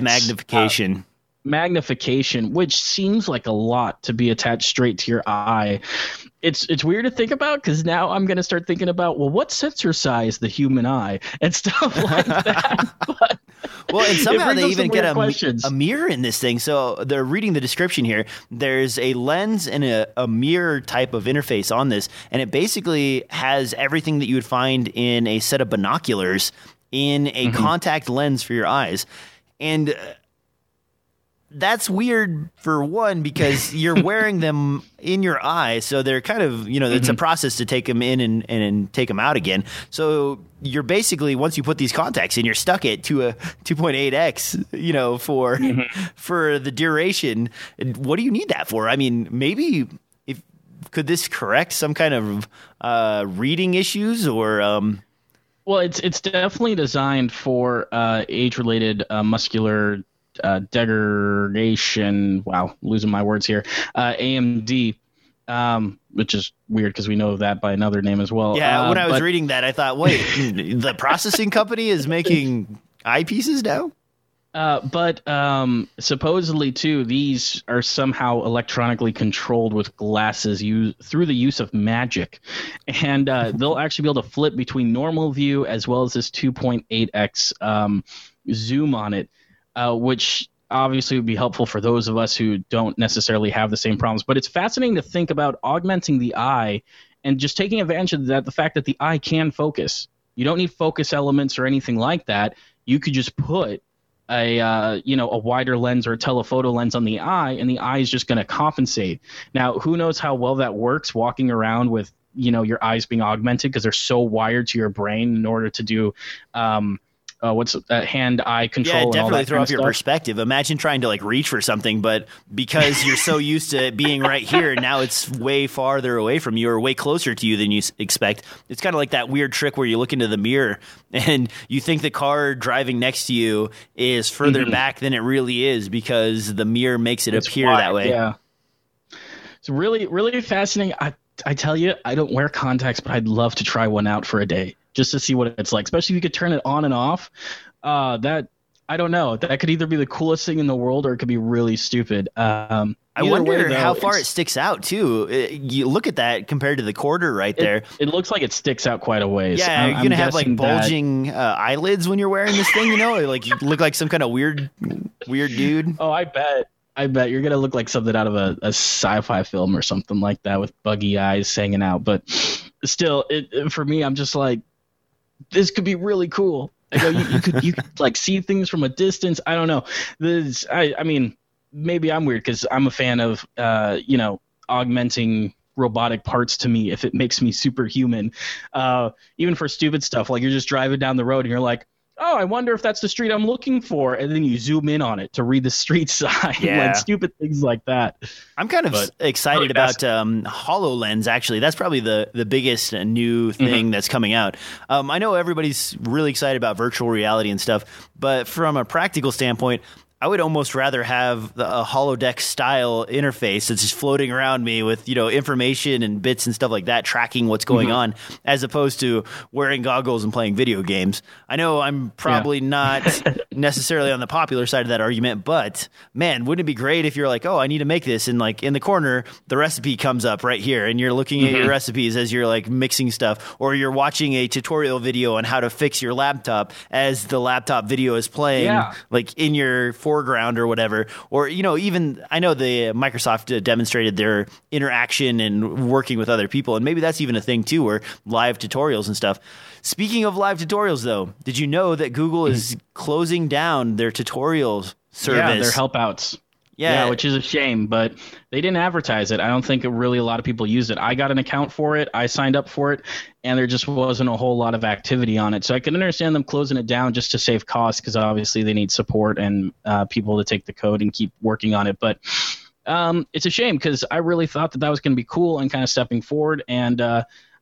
magnification. Magnification, which seems like a lot to be attached straight to your eye. It's weird to think about, because now I'm going to start thinking about, well, what sensor size the human eye and stuff like that. But well, and somehow they even get a mirror in this thing. So they're reading the description here. There's a lens and a mirror type of interface on this, and it basically has everything that you would find in a set of binoculars in a contact lens for your eyes. And that's weird for one, because you're wearing them in your eye. So they're kind of, you know, it's a process to take them in and take them out again. So you're basically, once you put these contacts in, you're stuck at to a 2.8x, you know, for the duration. What do you need that for? I mean, maybe if, could this correct some kind of reading issues or, well, it's definitely designed for age-related muscular degradation. Wow, losing my words here. AMD, which is weird because we know of that by another name as well. Yeah, when I was reading that, I thought, wait, the processing company is making eyepieces now? But supposedly, too, these are somehow electronically controlled with glasses through the use of magic. And they'll actually be able to flip between normal view as well as this 2.8x zoom on it, which obviously would be helpful for those of us who don't necessarily have the same problems. But it's fascinating to think about augmenting the eye and just taking advantage of that, the fact that the eye can focus. You don't need focus elements or anything like that. You could just put a wider lens or a telephoto lens on the eye, and the eye is just going to compensate. Now, who knows how well that works, walking around with, you know, your eyes being augmented, because they're so wired to your brain in order to do hand-eye control. Yeah, definitely, and all that throw off your perspective. Imagine trying to, like, reach for something, but because you're so used to it being right here, now it's way farther away from you or way closer to you than you expect. It's kind of like that weird trick where you look into the mirror and you think the car driving next to you is further back than it really is because the mirror makes it appear that way. Yeah, it's really, really fascinating. I tell you, I don't wear contacts, but I'd love to try one out for a day, just to see what it's like, especially if you could turn it on and off. I don't know. That could either be the coolest thing in the world or it could be really stupid. I wonder how far it sticks out, too. You look at that compared to the quarter right there. It looks like it sticks out quite a ways. Yeah, you're going to have, like, bulging eyelids when you're wearing this thing, you know? Like, you look like some kind of weird dude. Oh, I bet you're going to look like something out of a sci-fi film or something like that with buggy eyes hanging out. But still, for me, I'm just like, this could be really cool. I go, you could like see things from a distance. I don't know. I mean, maybe I'm weird because I'm a fan of augmenting robotic parts to me if it makes me superhuman. Even for stupid stuff, like you're just driving down the road and you're like, oh, I wonder if that's the street I'm looking for, and then you zoom in on it to read the street sign. Yeah, like stupid things like that. I'm kind of excited about HoloLens, actually. That's probably the biggest new thing that's coming out. I know everybody's really excited about virtual reality and stuff, but from a practical standpoint, I would almost rather have a holodeck style interface that's just floating around me with, you know, information and bits and stuff like that, tracking what's going on, as opposed to wearing goggles and playing video games. I know I'm probably not necessarily on the popular side of that argument, but man, wouldn't it be great if you're like, oh, I need to make this, and like in the corner, the recipe comes up right here, and you're looking at your recipes as you're like mixing stuff, or you're watching a tutorial video on how to fix your laptop as the laptop video is playing, like in your foreground or whatever. Or, you know, even I know the Microsoft demonstrated their interaction and working with other people, and maybe that's even a thing too, where live tutorials and stuff. Speaking of live tutorials, though, did you know that Google is closing down their tutorials service? Yeah, their helpouts. Yeah, which is a shame, but they didn't advertise it. I don't think really a lot of people used it. I got an account for it. I signed up for it, and there just wasn't a whole lot of activity on it. So I can understand them closing it down just to save costs, because obviously they need support and people to take the code and keep working on it. But it's a shame, because I really thought that was going to be cool and kind of stepping forward. And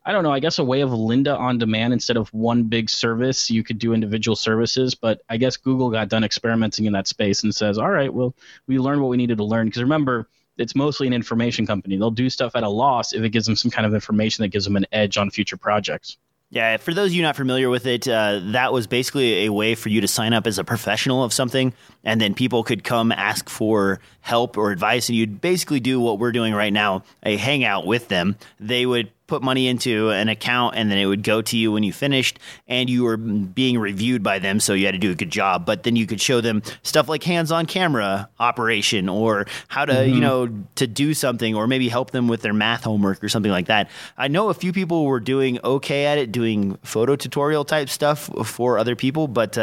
I don't know, I guess a way of Lynda on demand instead of one big service. You could do individual services, but I guess Google got done experimenting in that space and says, all right, well, we learned what we needed to learn. Because remember, it's mostly an information company. They'll do stuff at a loss if it gives them some kind of information that gives them an edge on future projects. Yeah, for those of you not familiar with it, that was basically a way for you to sign up as a professional of something, and then people could come ask for help or advice, and you'd basically do what we're doing right now, a hangout with them. They would put money into an account, and then it would go to you when you finished, and you were being reviewed by them, so you had to do a good job. But then you could show them stuff like hands-on camera operation, or how to, to do something, or maybe help them with their math homework or something like that. I know a few people were doing okay at it, doing photo tutorial type stuff for other people, but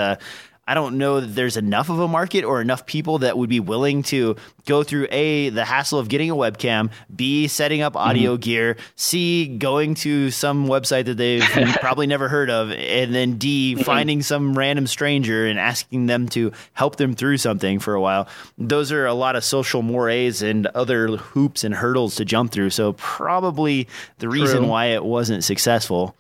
I don't know that there's enough of a market or enough people that would be willing to go through A, the hassle of getting a webcam, B, setting up audio gear, C, going to some website that they've probably never heard of, and then D, finding some random stranger and asking them to help them through something for a while. Those are a lot of social mores and other hoops and hurdles to jump through. So probably the reason why it wasn't successful.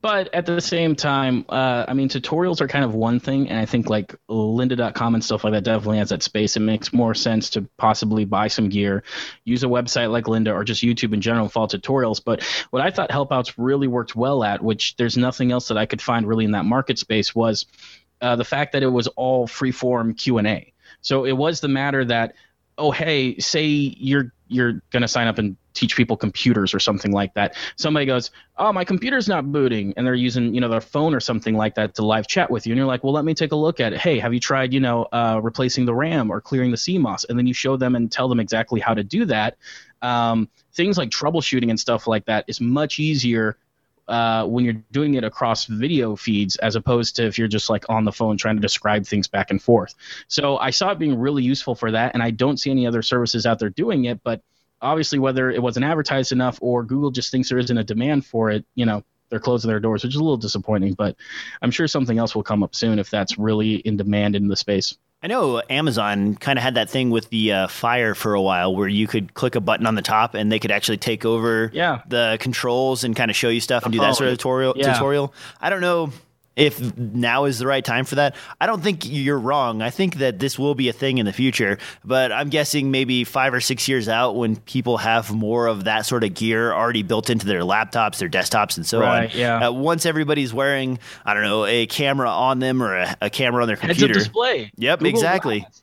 But at the same time, I mean, tutorials are kind of one thing, and I think like lynda.com and stuff like that definitely has that space. It makes more sense to possibly buy some gear, use a website like Lynda or just YouTube in general and follow tutorials. But what I thought HelpOut's really worked well at, which there's nothing else that I could find really in that market space, was the fact that it was all freeform Q&A. So it was the matter that, oh, hey, say you're going to sign up and teach people computers or something like that. Somebody goes, oh, my computer's not booting. And they're using, their phone or something like that to live chat with you. And you're like, well, let me take a look at it. Hey, have you tried, replacing the RAM or clearing the CMOS? And then you show them and tell them exactly how to do that. Things like troubleshooting and stuff like that is much easier when you're doing it across video feeds as opposed to if you're just like on the phone trying to describe things back and forth. So I saw it being really useful for that. And I don't see any other services out there doing it, but obviously, whether it wasn't advertised enough or Google just thinks there isn't a demand for it, they're closing their doors, which is a little disappointing. But I'm sure something else will come up soon if that's really in demand in the space. I know Amazon kind of had that thing with the Fire for a while where you could click a button on the top and they could actually take over the controls and kind of show you stuff and do that sort of tutorial. I don't know if now is the right time for that. I don't think you're wrong. I think that this will be a thing in the future, but I'm guessing maybe 5 or 6 years out when people have more of that sort of gear already built into their laptops, their desktops, and so on. Yeah. Once everybody's wearing, I don't know, a camera on them or a camera on their computer. It's a display. Yep, Google exactly. Glass.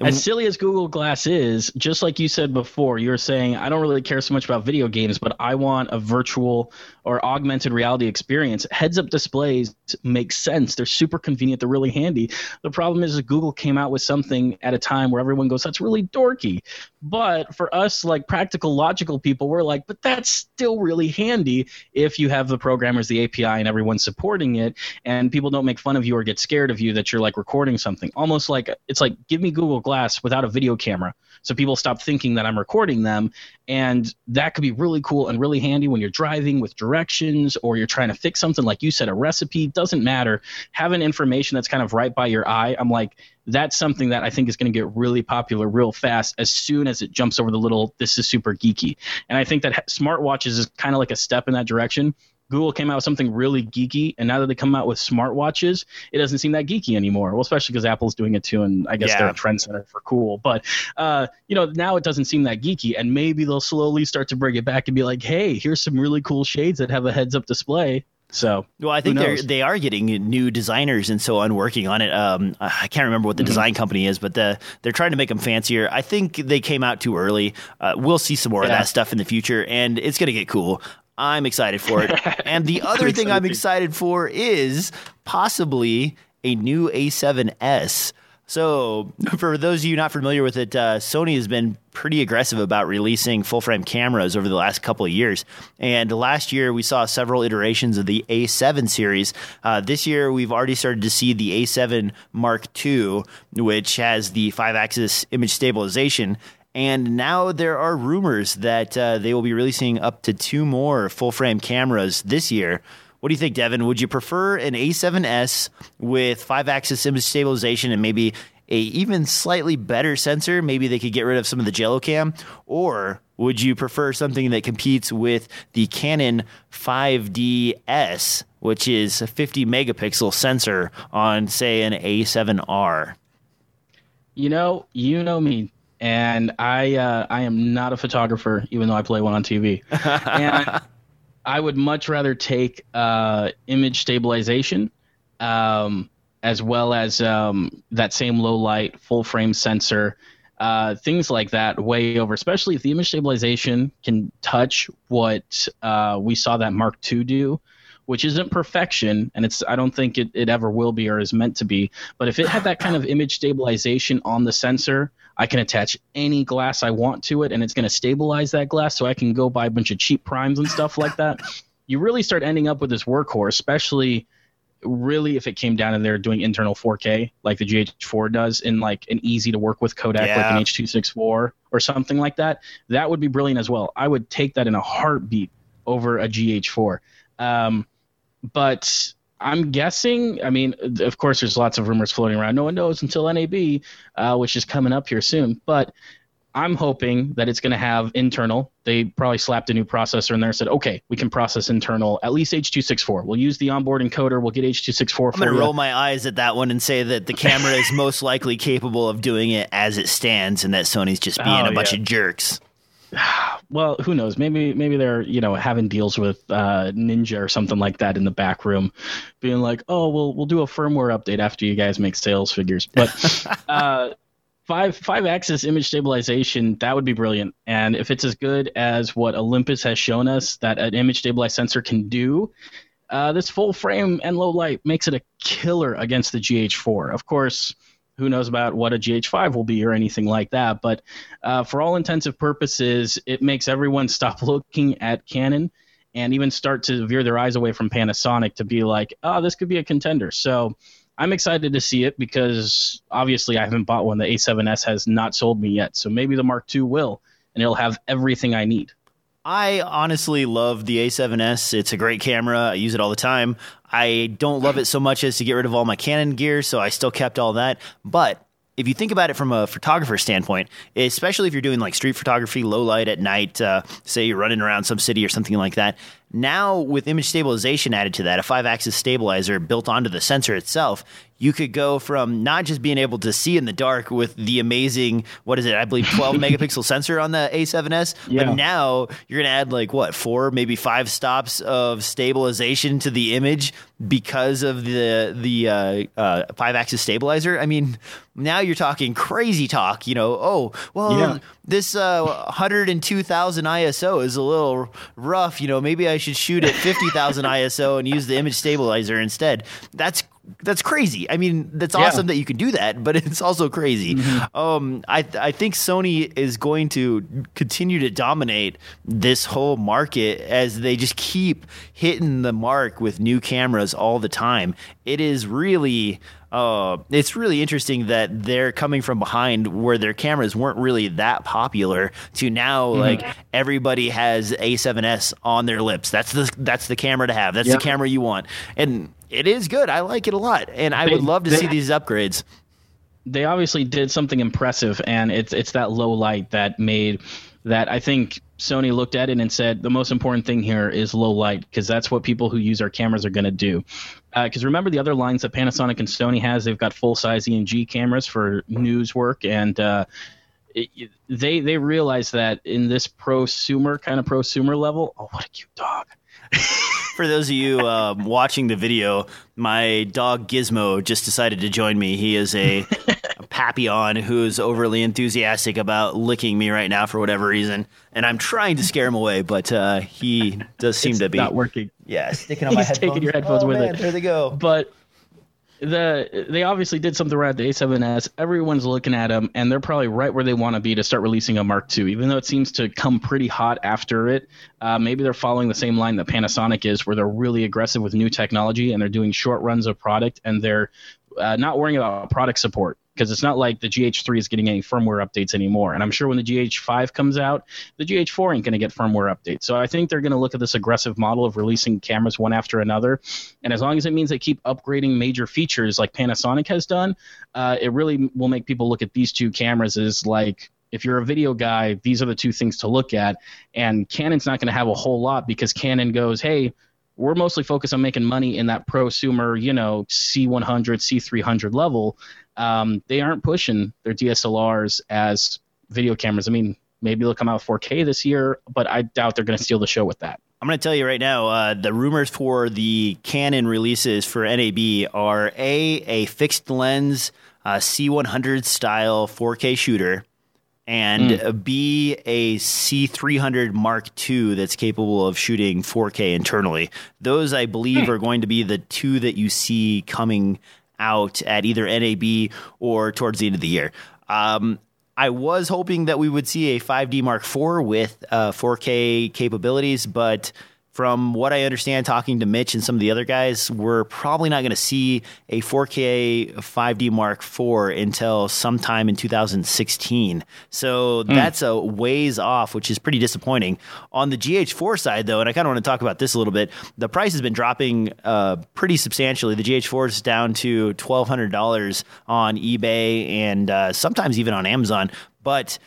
As silly as Google Glass is, just like you said before, you were saying, I don't really care so much about video games, but I want a virtual or augmented reality experience. Heads-up displays make sense. They're super convenient. They're really handy. The problem is that Google came out with something at a time where everyone goes, that's really dorky. But for us, like practical, logical people, we're like, but that's still really handy if you have the programmers, the API, and everyone supporting it, and people don't make fun of you or get scared of you that you're like recording something. Almost like it's like, give me Google Glass without a video camera, so people stop thinking that I'm recording them, and that could be really cool and really handy when you're driving with directions or you're trying to fix something, like you said, a recipe, doesn't matter. Having information that's kind of right by your eye, I'm like, that's something that I think is going to get really popular real fast as soon as it jumps over the little, this is super geeky. And I think that smartwatches is kind of like a step in that direction. Google came out with something really geeky, and now that they come out with smartwatches, it doesn't seem that geeky anymore. Well, especially because Apple's doing it too, and I guess they're a trendsetter for cool. But, now it doesn't seem that geeky, and maybe they'll slowly start to bring it back and be like, hey, here's some really cool shades that have a heads-up display. So, well, I think they are getting new designers and so on working on it. I can't remember what the design company is, but they're trying to make them fancier. I think they came out too early. We'll see some more of that stuff in the future, and it's going to get cool. I'm excited for it. And the other thing I'm excited for is possibly a new A7S. So for those of you not familiar with it, Sony has been pretty aggressive about releasing full-frame cameras over the last couple of years. And last year, we saw several iterations of the A7 series. This year, we've already started to see the A7 Mark II, which has the 5-axis image stabilization. And now there are rumors that they will be releasing up to 2 more full-frame cameras this year. What do you think, Devin? Would you prefer an A7S with 5-axis image stabilization and maybe a even slightly better sensor? Maybe they could get rid of some of the Jello cam. Or would you prefer something that competes with the Canon 5DS, which is a 50-megapixel sensor on, say, an A7R? You know me. And I am not a photographer, even though I play one on TV. And I would much rather take image stabilization as well as that same low light, full frame sensor, things like that way over, especially if the image stabilization can touch what we saw that Mark II do, which isn't perfection, and I don't think it ever will be or is meant to be. But if it had that kind of image stabilization on the sensor, I can attach any glass I want to it, and it's going to stabilize that glass, so I can go buy a bunch of cheap primes and stuff like that. You really start ending up with this workhorse, especially really, if it came down and they're doing internal 4K like the GH4 does in like an easy to work with Kodak, like an H.264 or something like that, that would be brilliant as well. I would take that in a heartbeat over a GH4. But I'm guessing, I mean, of course, there's lots of rumors floating around. No one knows until NAB, which is coming up here soon. But I'm hoping that it's going to have internal. They probably slapped a new processor in there and said, okay, we can process internal, at least H.264. We'll use the onboard encoder. We'll get H.264. I'm going to roll my eyes at that one and say that the camera is most likely capable of doing it as it stands, and that Sony's just being a bunch of jerks. Well, who knows? Maybe they're, you know, having deals with Ninja or something like that in the back room, being like, oh, we'll do a firmware update after you guys make sales figures. But five axis image stabilization, that would be brilliant. And if it's as good as what Olympus has shown us that an image stabilized sensor can do, this full frame and low light makes it a killer against the GH4. Of course, who knows about what a GH5 will be or anything like that. But for all intensive purposes, it makes everyone stop looking at Canon and even start to veer their eyes away from Panasonic to be like, oh, this could be a contender. So I'm excited to see it because obviously I haven't bought one. The A7S has not sold me yet. So maybe the Mark II will, and it'll have everything I need. I honestly love the A7S. It's a great camera. I use it all the time. I don't love it so much as to get rid of all my Canon gear, so I still kept all that. But if you think about it from a photographer standpoint, especially if you're doing like street photography, low light at night, say you're running around some city or something like that, now with image stabilization added to that, a 5-axis stabilizer built onto the sensor itself, you could go from not just being able to see in the dark with the amazing, what is it, I believe 12 megapixel sensor on the A7S, but now you're going to add like what, 4, maybe 5 stops of stabilization to the image because of the 5-axis stabilizer. I mean, now you're talking crazy talk, you know, this 102,000 ISO is a little rough, you know, maybe I should shoot at 50,000 ISO and use the image stabilizer instead. That's crazy. I mean, that's awesome that you can do that, but it's also crazy. Mm-hmm. I think Sony is going to continue to dominate this whole market as they just keep hitting the mark with new cameras all the time. It is really it's really interesting that they're coming from behind where their cameras weren't really that popular to now, like everybody has A7S on their lips. That's the camera to have. That's the camera you want. And it is good. I like it a lot. And I would love to see these upgrades. They obviously did something impressive. And it's that low light that made that. I think Sony looked at it and said, the most important thing here is low light, because that's what people who use our cameras are going to do. Because remember the other lines that Panasonic and Sony has, they've got full-size E&G cameras for news work, and they realize that in this prosumer, kind of prosumer level, oh, what a cute dog. For those of you watching the video, my dog Gizmo just decided to join me. He is a Papillon who's overly enthusiastic about licking me right now for whatever reason, and I'm trying to scare him away, but he does seem to be not working. Yeah, sticking on my headphones. He's taking your headphones with it. There they go. But they obviously did something right at the A7S. Everyone's looking at them, and they're probably right where they want to be to start releasing a Mark II, even though it seems to come pretty hot after it. Maybe they're following the same line that Panasonic is, where they're really aggressive with new technology, and they're doing short runs of product, and they're not worrying about product support, because it's not like the GH3 is getting any firmware updates anymore. And I'm sure when the GH5 comes out, the GH4 ain't going to get firmware updates. So I think they're going to look at this aggressive model of releasing cameras one after another. And as long as it means they keep upgrading major features like Panasonic has done, it really will make people look at these two cameras as like, if you're a video guy, these are the two things to look at. And Canon's not going to have a whole lot, because Canon goes, hey, we're mostly focused on making money in that prosumer, you know, C100, C300 level. They aren't pushing their DSLRs as video cameras. I mean, maybe they'll come out with 4K this year, but I doubt they're going to steal the show with that. I'm going to tell you right now, the rumors for the Canon releases for NAB are a fixed lens C100 style 4K shooter, and B, a C300 Mark II that's capable of shooting 4K internally. Those, I believe, are going to be the two that you see coming out at either NAB or towards the end of the year. I was hoping that we would see a 5D Mark IV with 4K capabilities, but From what I understand, talking to Mitch and some of the other guys, we're probably not going to see a 4K 5D Mark IV until sometime in 2016. So that's a ways off, which is pretty disappointing. On the GH4 side, though, and I kind of want to talk about this a little bit, the price has been dropping pretty substantially. The GH4 is down to $1,200 on eBay and sometimes even on Amazon. But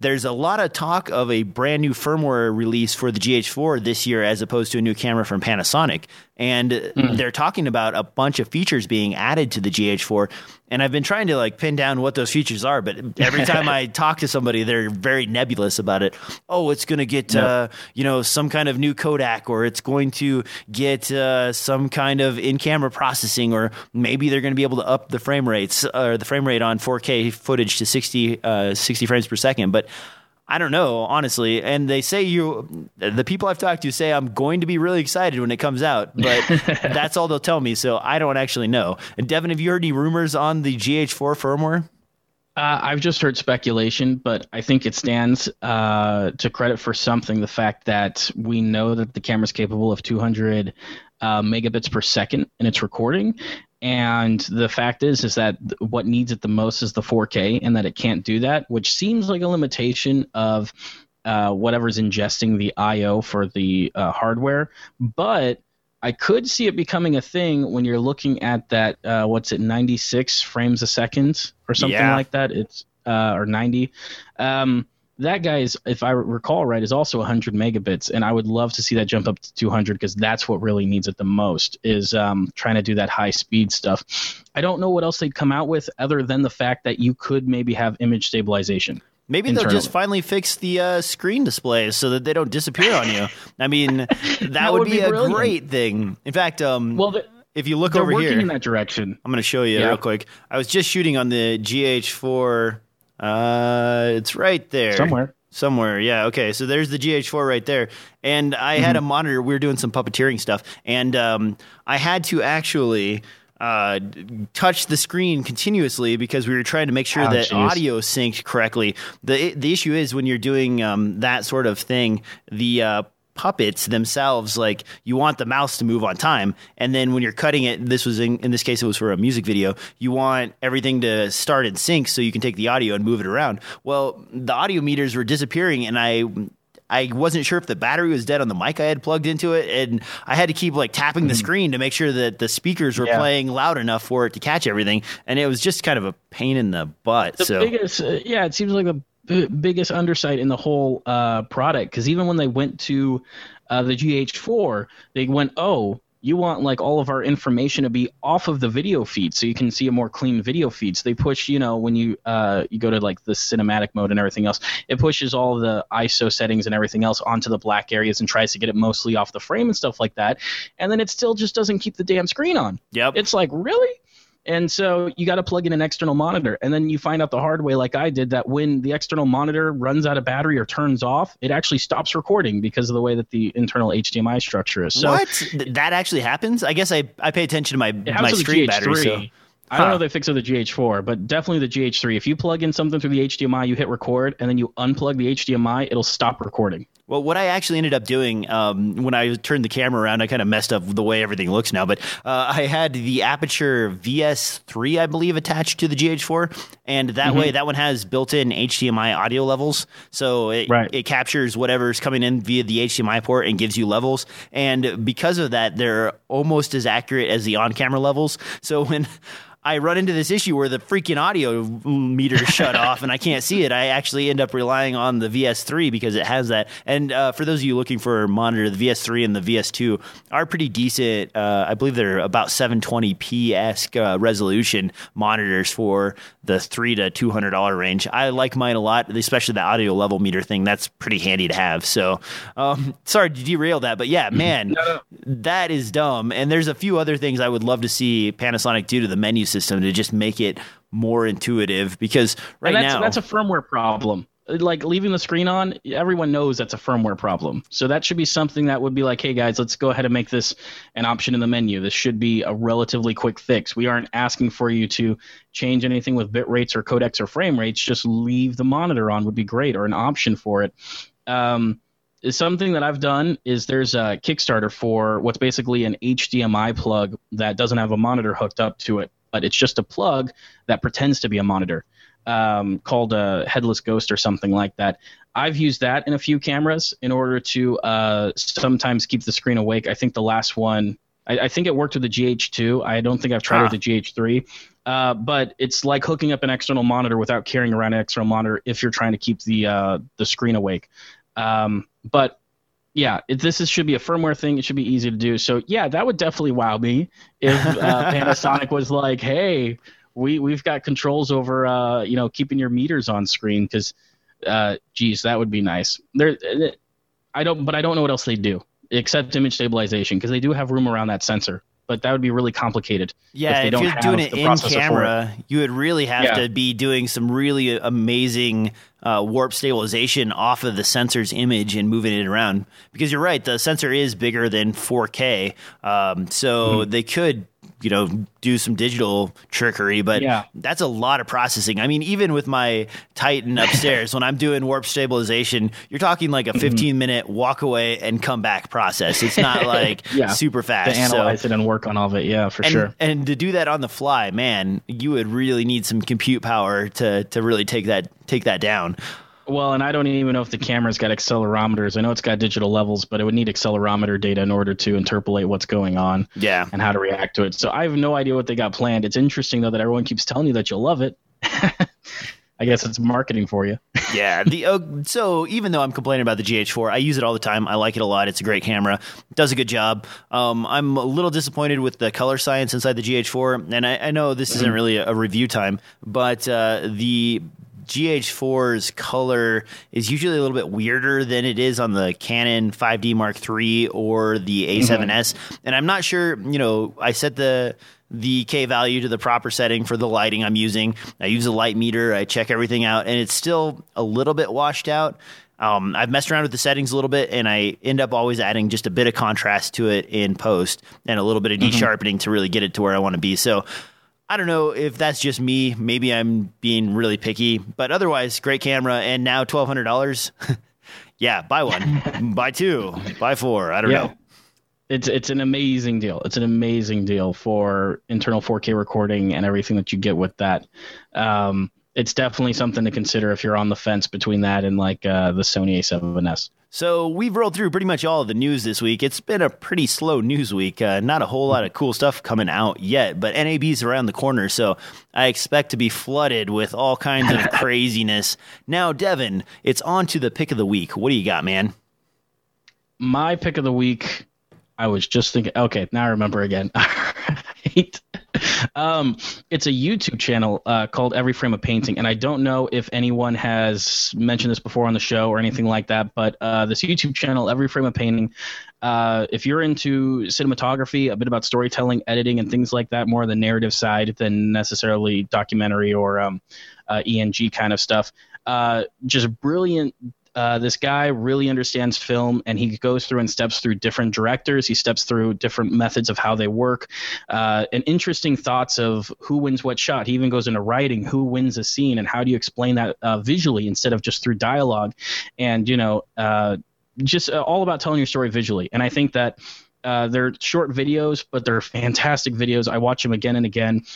there's a lot of talk of a brand new firmware release for the GH4 this year as opposed to a new camera from Panasonic. And they're talking about a bunch of features being added to the GH4. And I've been trying to like pin down what those features are, but every time I talk to somebody, they're very nebulous about it. Oh, it's going to get, you know, some kind of new Kodak, or it's going to get some kind of in-camera processing, or maybe they're going to be able to up the frame rates or the frame rate on 4K footage to 60 frames per second. But I don't know, honestly. And they say the people I've talked to say I'm going to be really excited when it comes out, but that's all they'll tell me. So I don't actually know. And Devin, have you heard any rumors on the GH4 firmware? I've just heard speculation, but I think it stands to credit for something. The fact that we know that the camera's capable of 200 megabits per second in its recording. And the fact is that what needs it the most is the 4K, and that it can't do that, which seems like a limitation of whatever's ingesting the I/O for the hardware. But I could see it becoming a thing when you're looking at that, 96 frames a second or something like that. It's or 90. That guy is, if I recall right, is also 100 megabits, and I would love to see that jump up to 200 because that's what really needs it the most, is trying to do that high-speed stuff. I don't know what else they'd come out with other than the fact that you could maybe have image stabilization. Maybe internally. They'll just finally fix the screen displays so that they don't disappear on you. I mean, that would be a brilliant. Great thing. In fact, if you look over here, in that direction. I'm going to show you real quick. I was just shooting on the GH4. It's right there. Somewhere. Yeah. Okay. So there's the GH4 right there. And I had a monitor. We were doing some puppeteering stuff, and I had to actually touch the screen continuously because we were trying to make sure audio synced correctly. The issue is when you're doing that sort of thing, the puppets themselves, like, you want the mouse to move on time, and then when you're cutting it, this was in this case it was for a music video, you want everything to start in sync so you can take the audio and move it around. Well, the audio meters were disappearing, and I wasn't sure if the battery was dead on the mic I had plugged into it, and I had to keep like tapping the screen to make sure that the speakers were playing loud enough for it to catch everything, and it was just kind of a pain in the butt. It seems like the biggest undersight in the whole product, because even when they went to the GH4, they went, you want like all of our information to be off of the video feed so you can see a more clean video feed. So they push, when you go to like the cinematic mode and everything else, it pushes all the ISO settings and everything else onto the black areas and tries to get it mostly off the frame and stuff like that. And then it still just doesn't keep the damn screen on. Yep. It's like, really? And so you got to plug in an external monitor, and then you find out the hard way, like I did, that when the external monitor runs out of battery or turns off, it actually stops recording because of the way that the internal HDMI structure is. So what? That actually happens? I guess I pay attention to my screen battery. So. I don't know if they fixed it with the GH4, but definitely the GH3. If you plug in something through the HDMI, you hit record, and then you unplug the HDMI, it'll stop recording. Well, what I actually ended up doing when I turned the camera around, I kind of messed up the way everything looks now, but I had the Aperture VS3, I believe, attached to the GH4, and that way, that one has built-in HDMI audio levels, so it captures whatever's coming in via the HDMI port and gives you levels, and because of that, they're almost as accurate as the on-camera levels, so when I run into this issue where the freaking audio meter shut off and I can't see it, I actually end up relying on the VS3 because it has that. And for those of you looking for a monitor, the VS3 and the VS2 are pretty decent. I believe they're about 720p-esque resolution monitors for the $3 to $200 range. I like mine a lot, especially the audio level meter thing. That's pretty handy to have. So sorry to derail that, but yeah, man, that is dumb. And there's a few other things I would love to see Panasonic do to the menu system to just make it more intuitive, because now that's a firmware problem. Like leaving the screen on, everyone knows that's a firmware problem. So that should be something that would be like, hey guys, let's go ahead and make this an option in the menu. This should be a relatively quick fix. We aren't asking for you to change anything with bit rates or codecs or frame rates. Just leave the monitor on would be great, or an option for it. something that I've done is there's a Kickstarter for what's basically an HDMI plug that doesn't have a monitor hooked up to it, but it's just a plug that pretends to be a monitor, called a Headless Ghost or something like that. I've used that in a few cameras in order to sometimes keep the screen awake. I think the last one, I think it worked with the GH2. I don't think I've tried it with the GH3. But it's like hooking up an external monitor without carrying around an external monitor if you're trying to keep the screen awake. But yeah, should be a firmware thing. It should be easy to do. So yeah, that would definitely wow me if Panasonic was like, hey, we've got controls over, keeping your meters on screen, because geez, that would be nice. I don't know what else they do except image stabilization, because they do have room around that sensor, but that would be really complicated. Yeah, if you're doing it in camera, you would really have to be doing some really amazing warp stabilization off of the sensor's image and moving it around, because you're right, the sensor is bigger than 4K, so they could do some digital trickery, but that's a lot of processing. I mean, even with my Titan upstairs, when I'm doing warp stabilization, you're talking like a 15-minute walk away and come back process. It's not like super fast. To analyze it and work on all of it, sure. And to do that on the fly, man, you would really need some compute power to really take that down. Well, and I don't even know if the camera's got accelerometers. I know it's got digital levels, but it would need accelerometer data in order to interpolate what's going on and how to react to it. So I have no idea what they got planned. It's interesting, though, that everyone keeps telling you that you'll love it. I guess it's marketing for you. So even though I'm complaining about the GH4, I use it all the time. I like it a lot. It's a great camera. It does a good job. I'm a little disappointed with the color science inside the GH4. And I know this isn't really a review time, but the GH4's color is usually a little bit weirder than it is on the Canon 5D Mark III or the A7S. And I'm not sure, I set the K value to the proper setting for the lighting I'm using. I use a light meter. I check everything out, and it's still a little bit washed out. I've messed around with the settings a little bit, and I end up always adding just a bit of contrast to it in post and a little bit of de-sharpening to really get it to where I want to be. So I don't know if that's just me. Maybe I'm being really picky, but otherwise, great camera. And now $1,200. Buy one, buy two, buy four. I don't know. It's an amazing deal. It's an amazing deal for internal 4K recording and everything that you get with that. It's definitely something to consider if you're on the fence between that and like the Sony A7S. So we've rolled through pretty much all of the news this week. It's been a pretty slow news week. Not a whole lot of cool stuff coming out yet, but NAB's around the corner, so I expect to be flooded with all kinds of craziness. Now, Devin, it's on to the pick of the week. What do you got, man? My pick of the week, I was just thinking, okay, now I remember again. All right. It's a YouTube channel called Every Frame a Painting, and I don't know if anyone has mentioned this before on the show or anything like that, but this YouTube channel, Every Frame a Painting, if you're into cinematography, a bit about storytelling, editing, and things like that, more the narrative side than necessarily documentary or ENG kind of stuff, just brilliant. This guy really understands film, and he goes through and steps through different directors. He steps through different methods of how they work, and interesting thoughts of who wins what shot. He even goes into writing who wins a scene and how do you explain that visually instead of just through dialogue, and just all about telling your story visually. And I think that they're short videos, but they're fantastic videos. I watch them again and again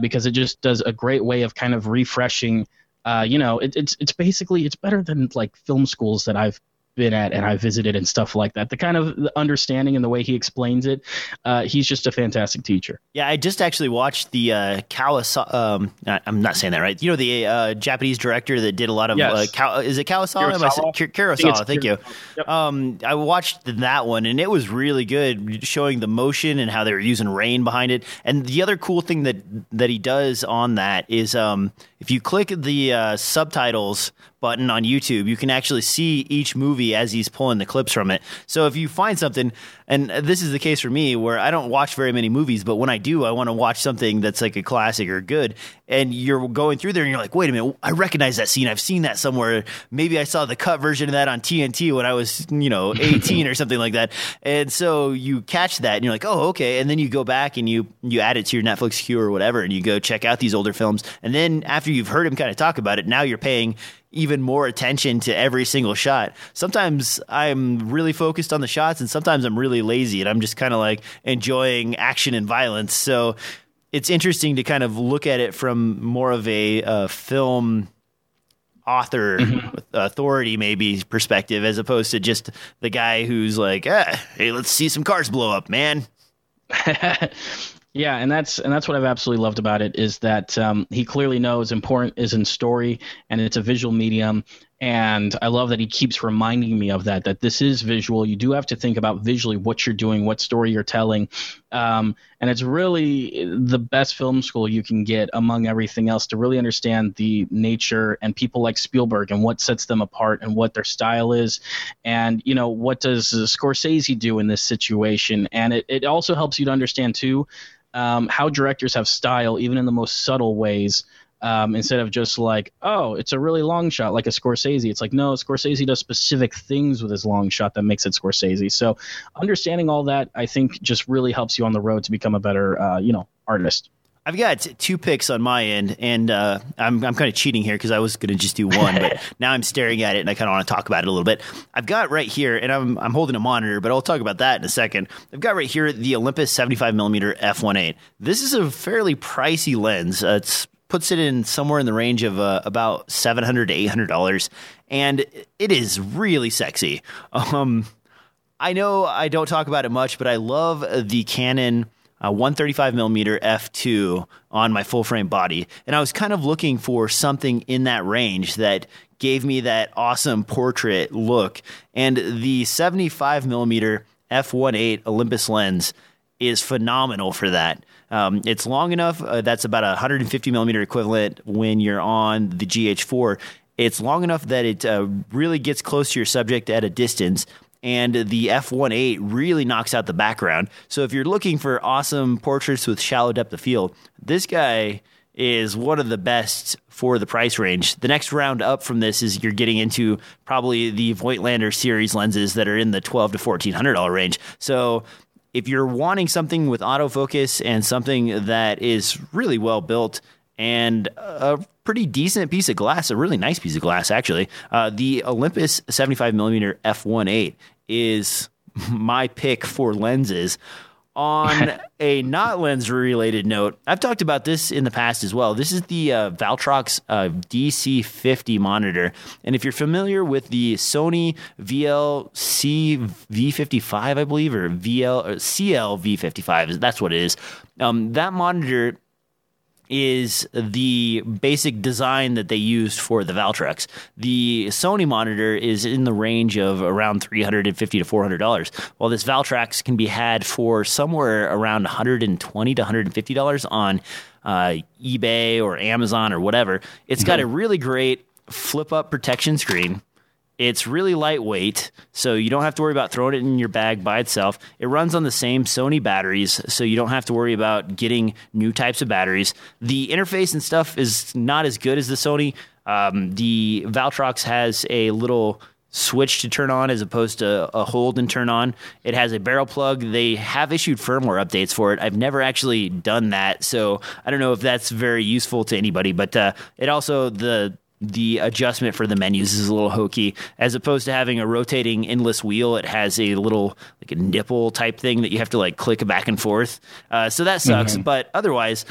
because it just does a great way of kind of refreshing. It's basically, it's better than like film schools that I've been at and I visited and stuff like that. The kind of the understanding and the way he explains it, he's just a fantastic teacher. Yeah, I just actually watched the Kurosawa. I'm not saying that right. The Japanese director that did a lot of is it Kurosawa? Kurosawa. Thank you. Yep. I watched that one, and it was really good, showing the motion and how they were using rain behind it. And the other cool thing that he does on that is if you click the subtitles button on YouTube, you can actually see each movie as he's pulling the clips from it. So if you find something, and this is the case for me where I don't watch very many movies, but when I do, I want to watch something that's like a classic or good. And you're going through there and you're like, wait a minute, I recognize that scene. I've seen that somewhere. Maybe I saw the cut version of that on TNT when I was, 18 or something like that. And so you catch that and you're like, oh, okay. And then you go back and you add it to your Netflix queue or whatever, and you go check out these older films. And then after you've heard him kind of talk about it, now you're paying even more attention to every single shot. Sometimes I'm really focused on the shots, and sometimes I'm really lazy and I'm just kind of like enjoying action and violence. So it's interesting to kind of look at it from more of a film author authority maybe perspective, as opposed to just the guy who's like, hey, let's see some cars blow up, man. Yeah, and that's what I've absolutely loved about it, is that he clearly knows important is in story, and it's a visual medium. And I love that he keeps reminding me of that this is visual. You do have to think about visually what you're doing, what story you're telling. And it's really the best film school you can get among everything else to really understand the nature and people like Spielberg and what sets them apart and what their style is. And, you know, what does Scorsese do in this situation? And it also helps you to understand, too, how directors have style, even in the most subtle ways. Instead of just like, oh, it's a really long shot like a Scorsese. It's like, no, Scorsese does specific things with his long shot that makes it Scorsese. So understanding all that, I think, just really helps you on the road to become a better, artist. I've got two picks on my end, and I'm kind of cheating here because I was going to just do one, but now I'm staring at it and I kind of want to talk about it a little bit. I've got right here, and I'm holding a monitor, but I'll talk about that in a second. I've got right here the Olympus 75mm f1.8. This is a fairly pricey lens. It's puts it in somewhere in the range of about $700 to $800. And it is really sexy. I know I don't talk about it much, but I love the Canon 135mm f2 on my full frame body. And I was kind of looking for something in that range that gave me that awesome portrait look. And the 75mm f1.8 Olympus lens is phenomenal for that. It's long enough. That's about a 150mm equivalent when you're on the GH4. It's long enough that it really gets close to your subject at a distance, and the f1.8 really knocks out the background. So if you're looking for awesome portraits with shallow depth of field, this guy is one of the best for the price range. The next round up from this is you're getting into probably the Voigtlander series lenses that are in the $1,200 to $1,400 range. So if you're wanting something with autofocus and something that is really well built and a pretty decent piece of glass, a really nice piece of glass, actually, the Olympus 75mm f1.8 is my pick for lenses. On a not lens-related note, I've talked about this in the past as well. This is the Viltrox DC50 monitor. And if you're familiar with the Sony VLC V55, I believe, or CLV55, that's what it is. That monitor is the basic design that they used for the Viltrox. The Sony monitor is in the range of around $350 to $400, while this Viltrox can be had for somewhere around $120 to $150 on eBay or Amazon or whatever. It's got a really great flip-up protection screen. It's really lightweight, so you don't have to worry about throwing it in your bag by itself. It runs on the same Sony batteries, so you don't have to worry about getting new types of batteries. The interface and stuff is not as good as the Sony. The Viltrox has a little switch to turn on as opposed to a hold and turn on. It has a barrel plug. They have issued firmware updates for it. I've never actually done that, so I don't know if that's very useful to anybody, but it also... The adjustment for the menus is a little hokey. As opposed to having a rotating endless wheel, it has a little like a nipple type thing that you have to like click back and forth. So that sucks. But otherwise,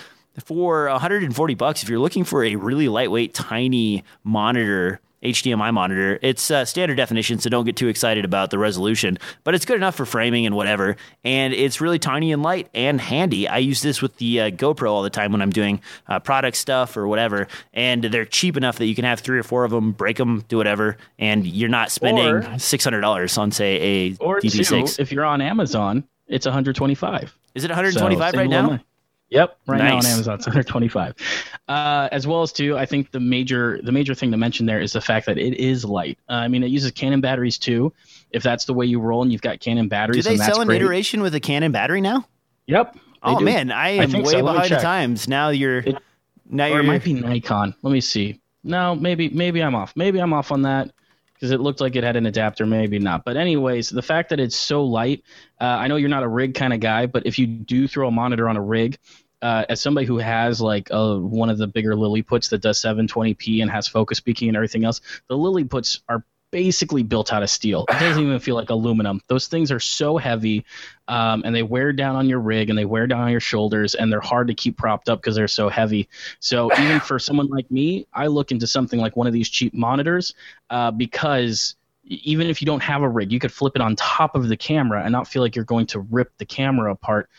for $140, if you're looking for a really lightweight, tiny monitor, HDMI monitor, it's standard definition, so don't get too excited about the resolution. But it's good enough for framing and whatever. And it's really tiny and light and handy. I use this with the GoPro all the time when I'm doing product stuff or whatever. And they're cheap enough that you can have three or four of them, break them, do whatever. And you're not spending $600 on, say, a DV6. If you're on Amazon, it's $125. Is it $125 right now? Yep, right now on Amazon, it's $125. As well as, too, I think the major thing to mention there is the fact that it is light. I mean, it uses Canon batteries, too. If that's the way you roll and you've got Canon batteries, do they sell an iteration with a Canon battery now? Yep. Oh, man, I am way behind the times. Now you're... Or it might be Nikon. Let me see. No, maybe I'm off. Maybe I'm off on that. Because it looked like it had an adapter, maybe not. But anyways, the fact that it's so light, I know you're not a rig kind of guy, but if you do throw a monitor on a rig, as somebody who has like one of the bigger Lily puts that does 720p and has focus peaking and everything else, the Lily puts are basically built out of steel. It doesn't even feel like aluminum. Those things are so heavy, and they wear down on your rig and they wear down on your shoulders, and they're hard to keep propped up because they're so heavy. So even for someone like me, I look into something like one of these cheap monitors because even if you don't have a rig, you could flip it on top of the camera and not feel like you're going to rip the camera apart,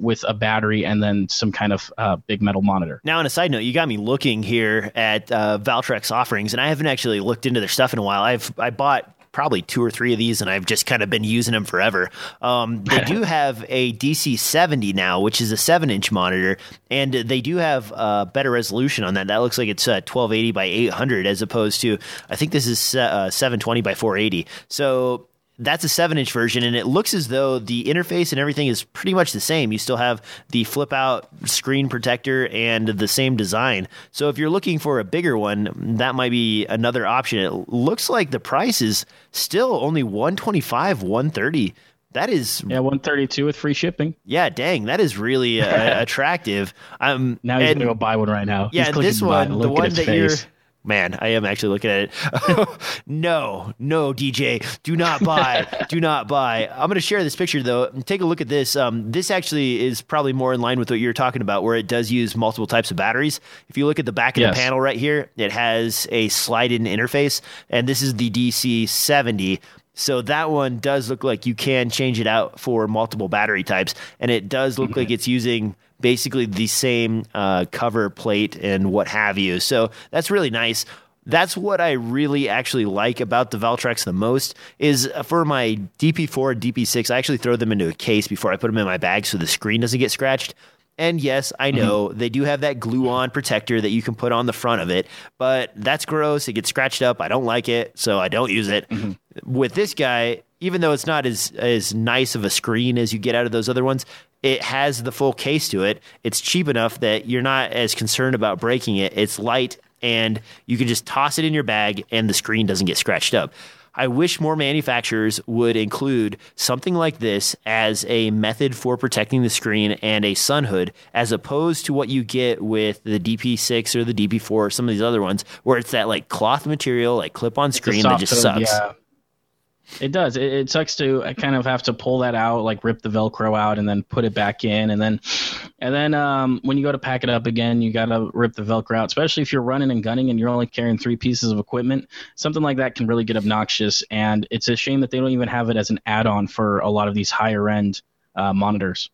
with a battery and then some kind of big metal monitor. Now, on a side note, you got me looking here at Valtrek's offerings, and I haven't actually looked into their stuff in a while. I bought probably 2 or 3 of these, and I've just kind of been using them forever. They do have a DC70 now, which is a 7-inch monitor, and they do have better resolution on that. That looks like it's 1280 by 800 as opposed to, I think this is 720 by 480. So that's a 7-inch version, and it looks as though the interface and everything is pretty much the same. You still have the flip-out screen protector and the same design. So if you're looking for a bigger one, that might be another option. It looks like the price is still only $125, $130. That is... Yeah, $132 with free shipping. Yeah, dang, that is really attractive. Now he's going to go buy one right now. Yeah, this one, the one that face. You're... Man, I am actually looking at it. No, DJ, do not buy. Do not buy. I'm going to share this picture, though. Take a look at this. This actually is probably more in line with what you're talking about, where it does use multiple types of batteries. If you look at the back of the panel right here, it has a slide-in interface, and this is the DC70. So that one does look like you can change it out for multiple battery types, and it does look like it's using... basically the same cover plate and what have you. So that's really nice. That's what I really actually like about the Viltrox the most is for my DP4, DP6, I actually throw them into a case before I put them in my bag so the screen doesn't get scratched. And yes, I know they do have that glue-on protector that you can put on the front of it, but that's gross. It gets scratched up. I don't like it, so I don't use it. With this guy, even though it's not as nice of a screen as you get out of those other ones, it has the full case to it. It's cheap enough that you're not as concerned about breaking it. It's light, and you can just toss it in your bag, and the screen doesn't get scratched up. I wish more manufacturers would include something like this as a method for protecting the screen and a sun hood, as opposed to what you get with the DP6 or the DP4 or some of these other ones, where it's that like cloth material, like clip-on screen that just sucks. Yeah. It does. It sucks to kind of have to pull that out, like rip the Velcro out and then put it back in. And then when you go to pack it up again, you got to rip the Velcro out, especially if you're running and gunning and you're only carrying 3 pieces of equipment. Something like that can really get obnoxious. And it's a shame that they don't even have it as an add-on for a lot of these higher end monitors.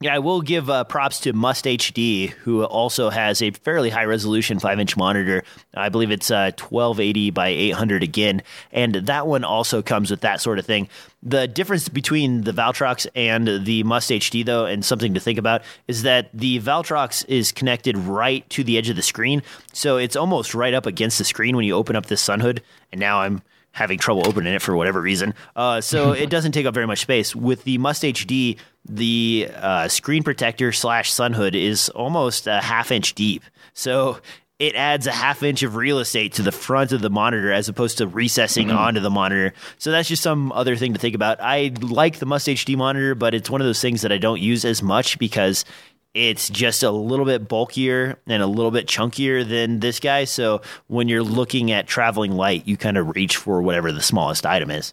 Yeah, I will give props to Must HD, who also has a fairly high-resolution 5-inch monitor. I believe it's 1280 by 800 again, and that one also comes with that sort of thing. The difference between the Viltrox and the Must HD, though, and something to think about, is that the Viltrox is connected right to the edge of the screen, so it's almost right up against the screen when you open up this sun hood, and now I'm having trouble opening it for whatever reason. So it doesn't take up very much space. With the Must HD, the screen protector / sun hood is almost a half-inch deep. So it adds a half-inch of real estate to the front of the monitor as opposed to recessing onto the monitor. So that's just some other thing to think about. I like the Must HD monitor, but it's one of those things that I don't use as much because it's just a little bit bulkier and a little bit chunkier than this guy. So when you're looking at traveling light, you kind of reach for whatever the smallest item is.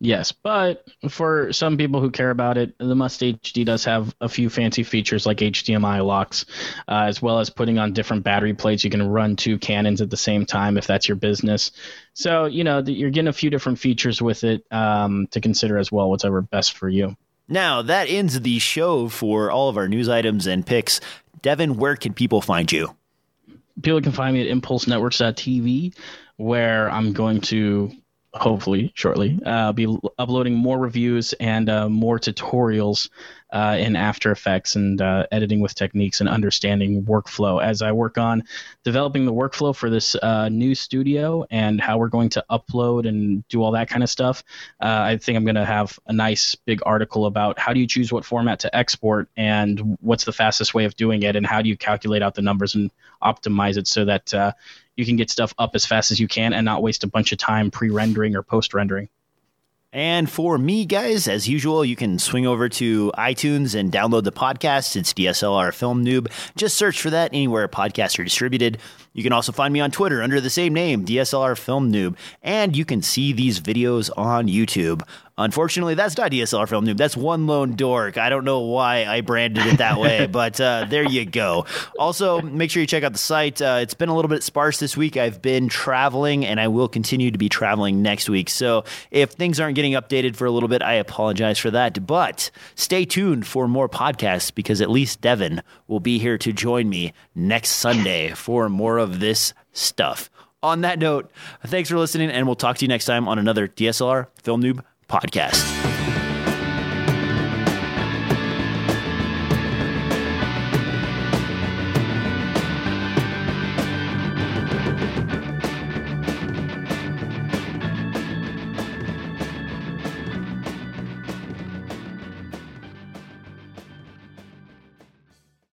Yes, but for some people who care about it, the Must HD does have a few fancy features like HDMI locks, as well as putting on different battery plates. You can run 2 Canons at the same time if that's your business. So, you're getting a few different features with it to consider as well, whatever best for you. Now, that ends the show for all of our news items and picks. Devin, where can people find you? People can find me at impulsenetworks.tv, where I'm going to hopefully shortly be uploading more reviews and more tutorials in After Effects and editing with techniques and understanding workflow as I work on developing the workflow for this new studio and how we're going to upload and do all that kind of stuff. I think I'm going to have a nice big article about how do you choose what format to export and what's the fastest way of doing it and how do you calculate out the numbers and optimize it so that you can get stuff up as fast as you can and not waste a bunch of time pre-rendering or post-rendering. And for me, guys, as usual, you can swing over to iTunes and download the podcast. It's DSLR Film Noob. Just search for that anywhere podcasts are distributed. You can also find me on Twitter under the same name, DSLR Film Noob. And you can see these videos on YouTube. Unfortunately, that's not DSLR Film Noob. That's One Lone Dork. I don't know why I branded it that way, but there you go. Also, make sure you check out the site. It's been a little bit sparse this week. I've been traveling, and I will continue to be traveling next week. So if things aren't getting updated for a little bit, I apologize for that. But stay tuned for more podcasts, because at least Devin will be here to join me next Sunday for more of this stuff. On that note, thanks for listening, and we'll talk to you next time on another DSLR Film Noob podcast.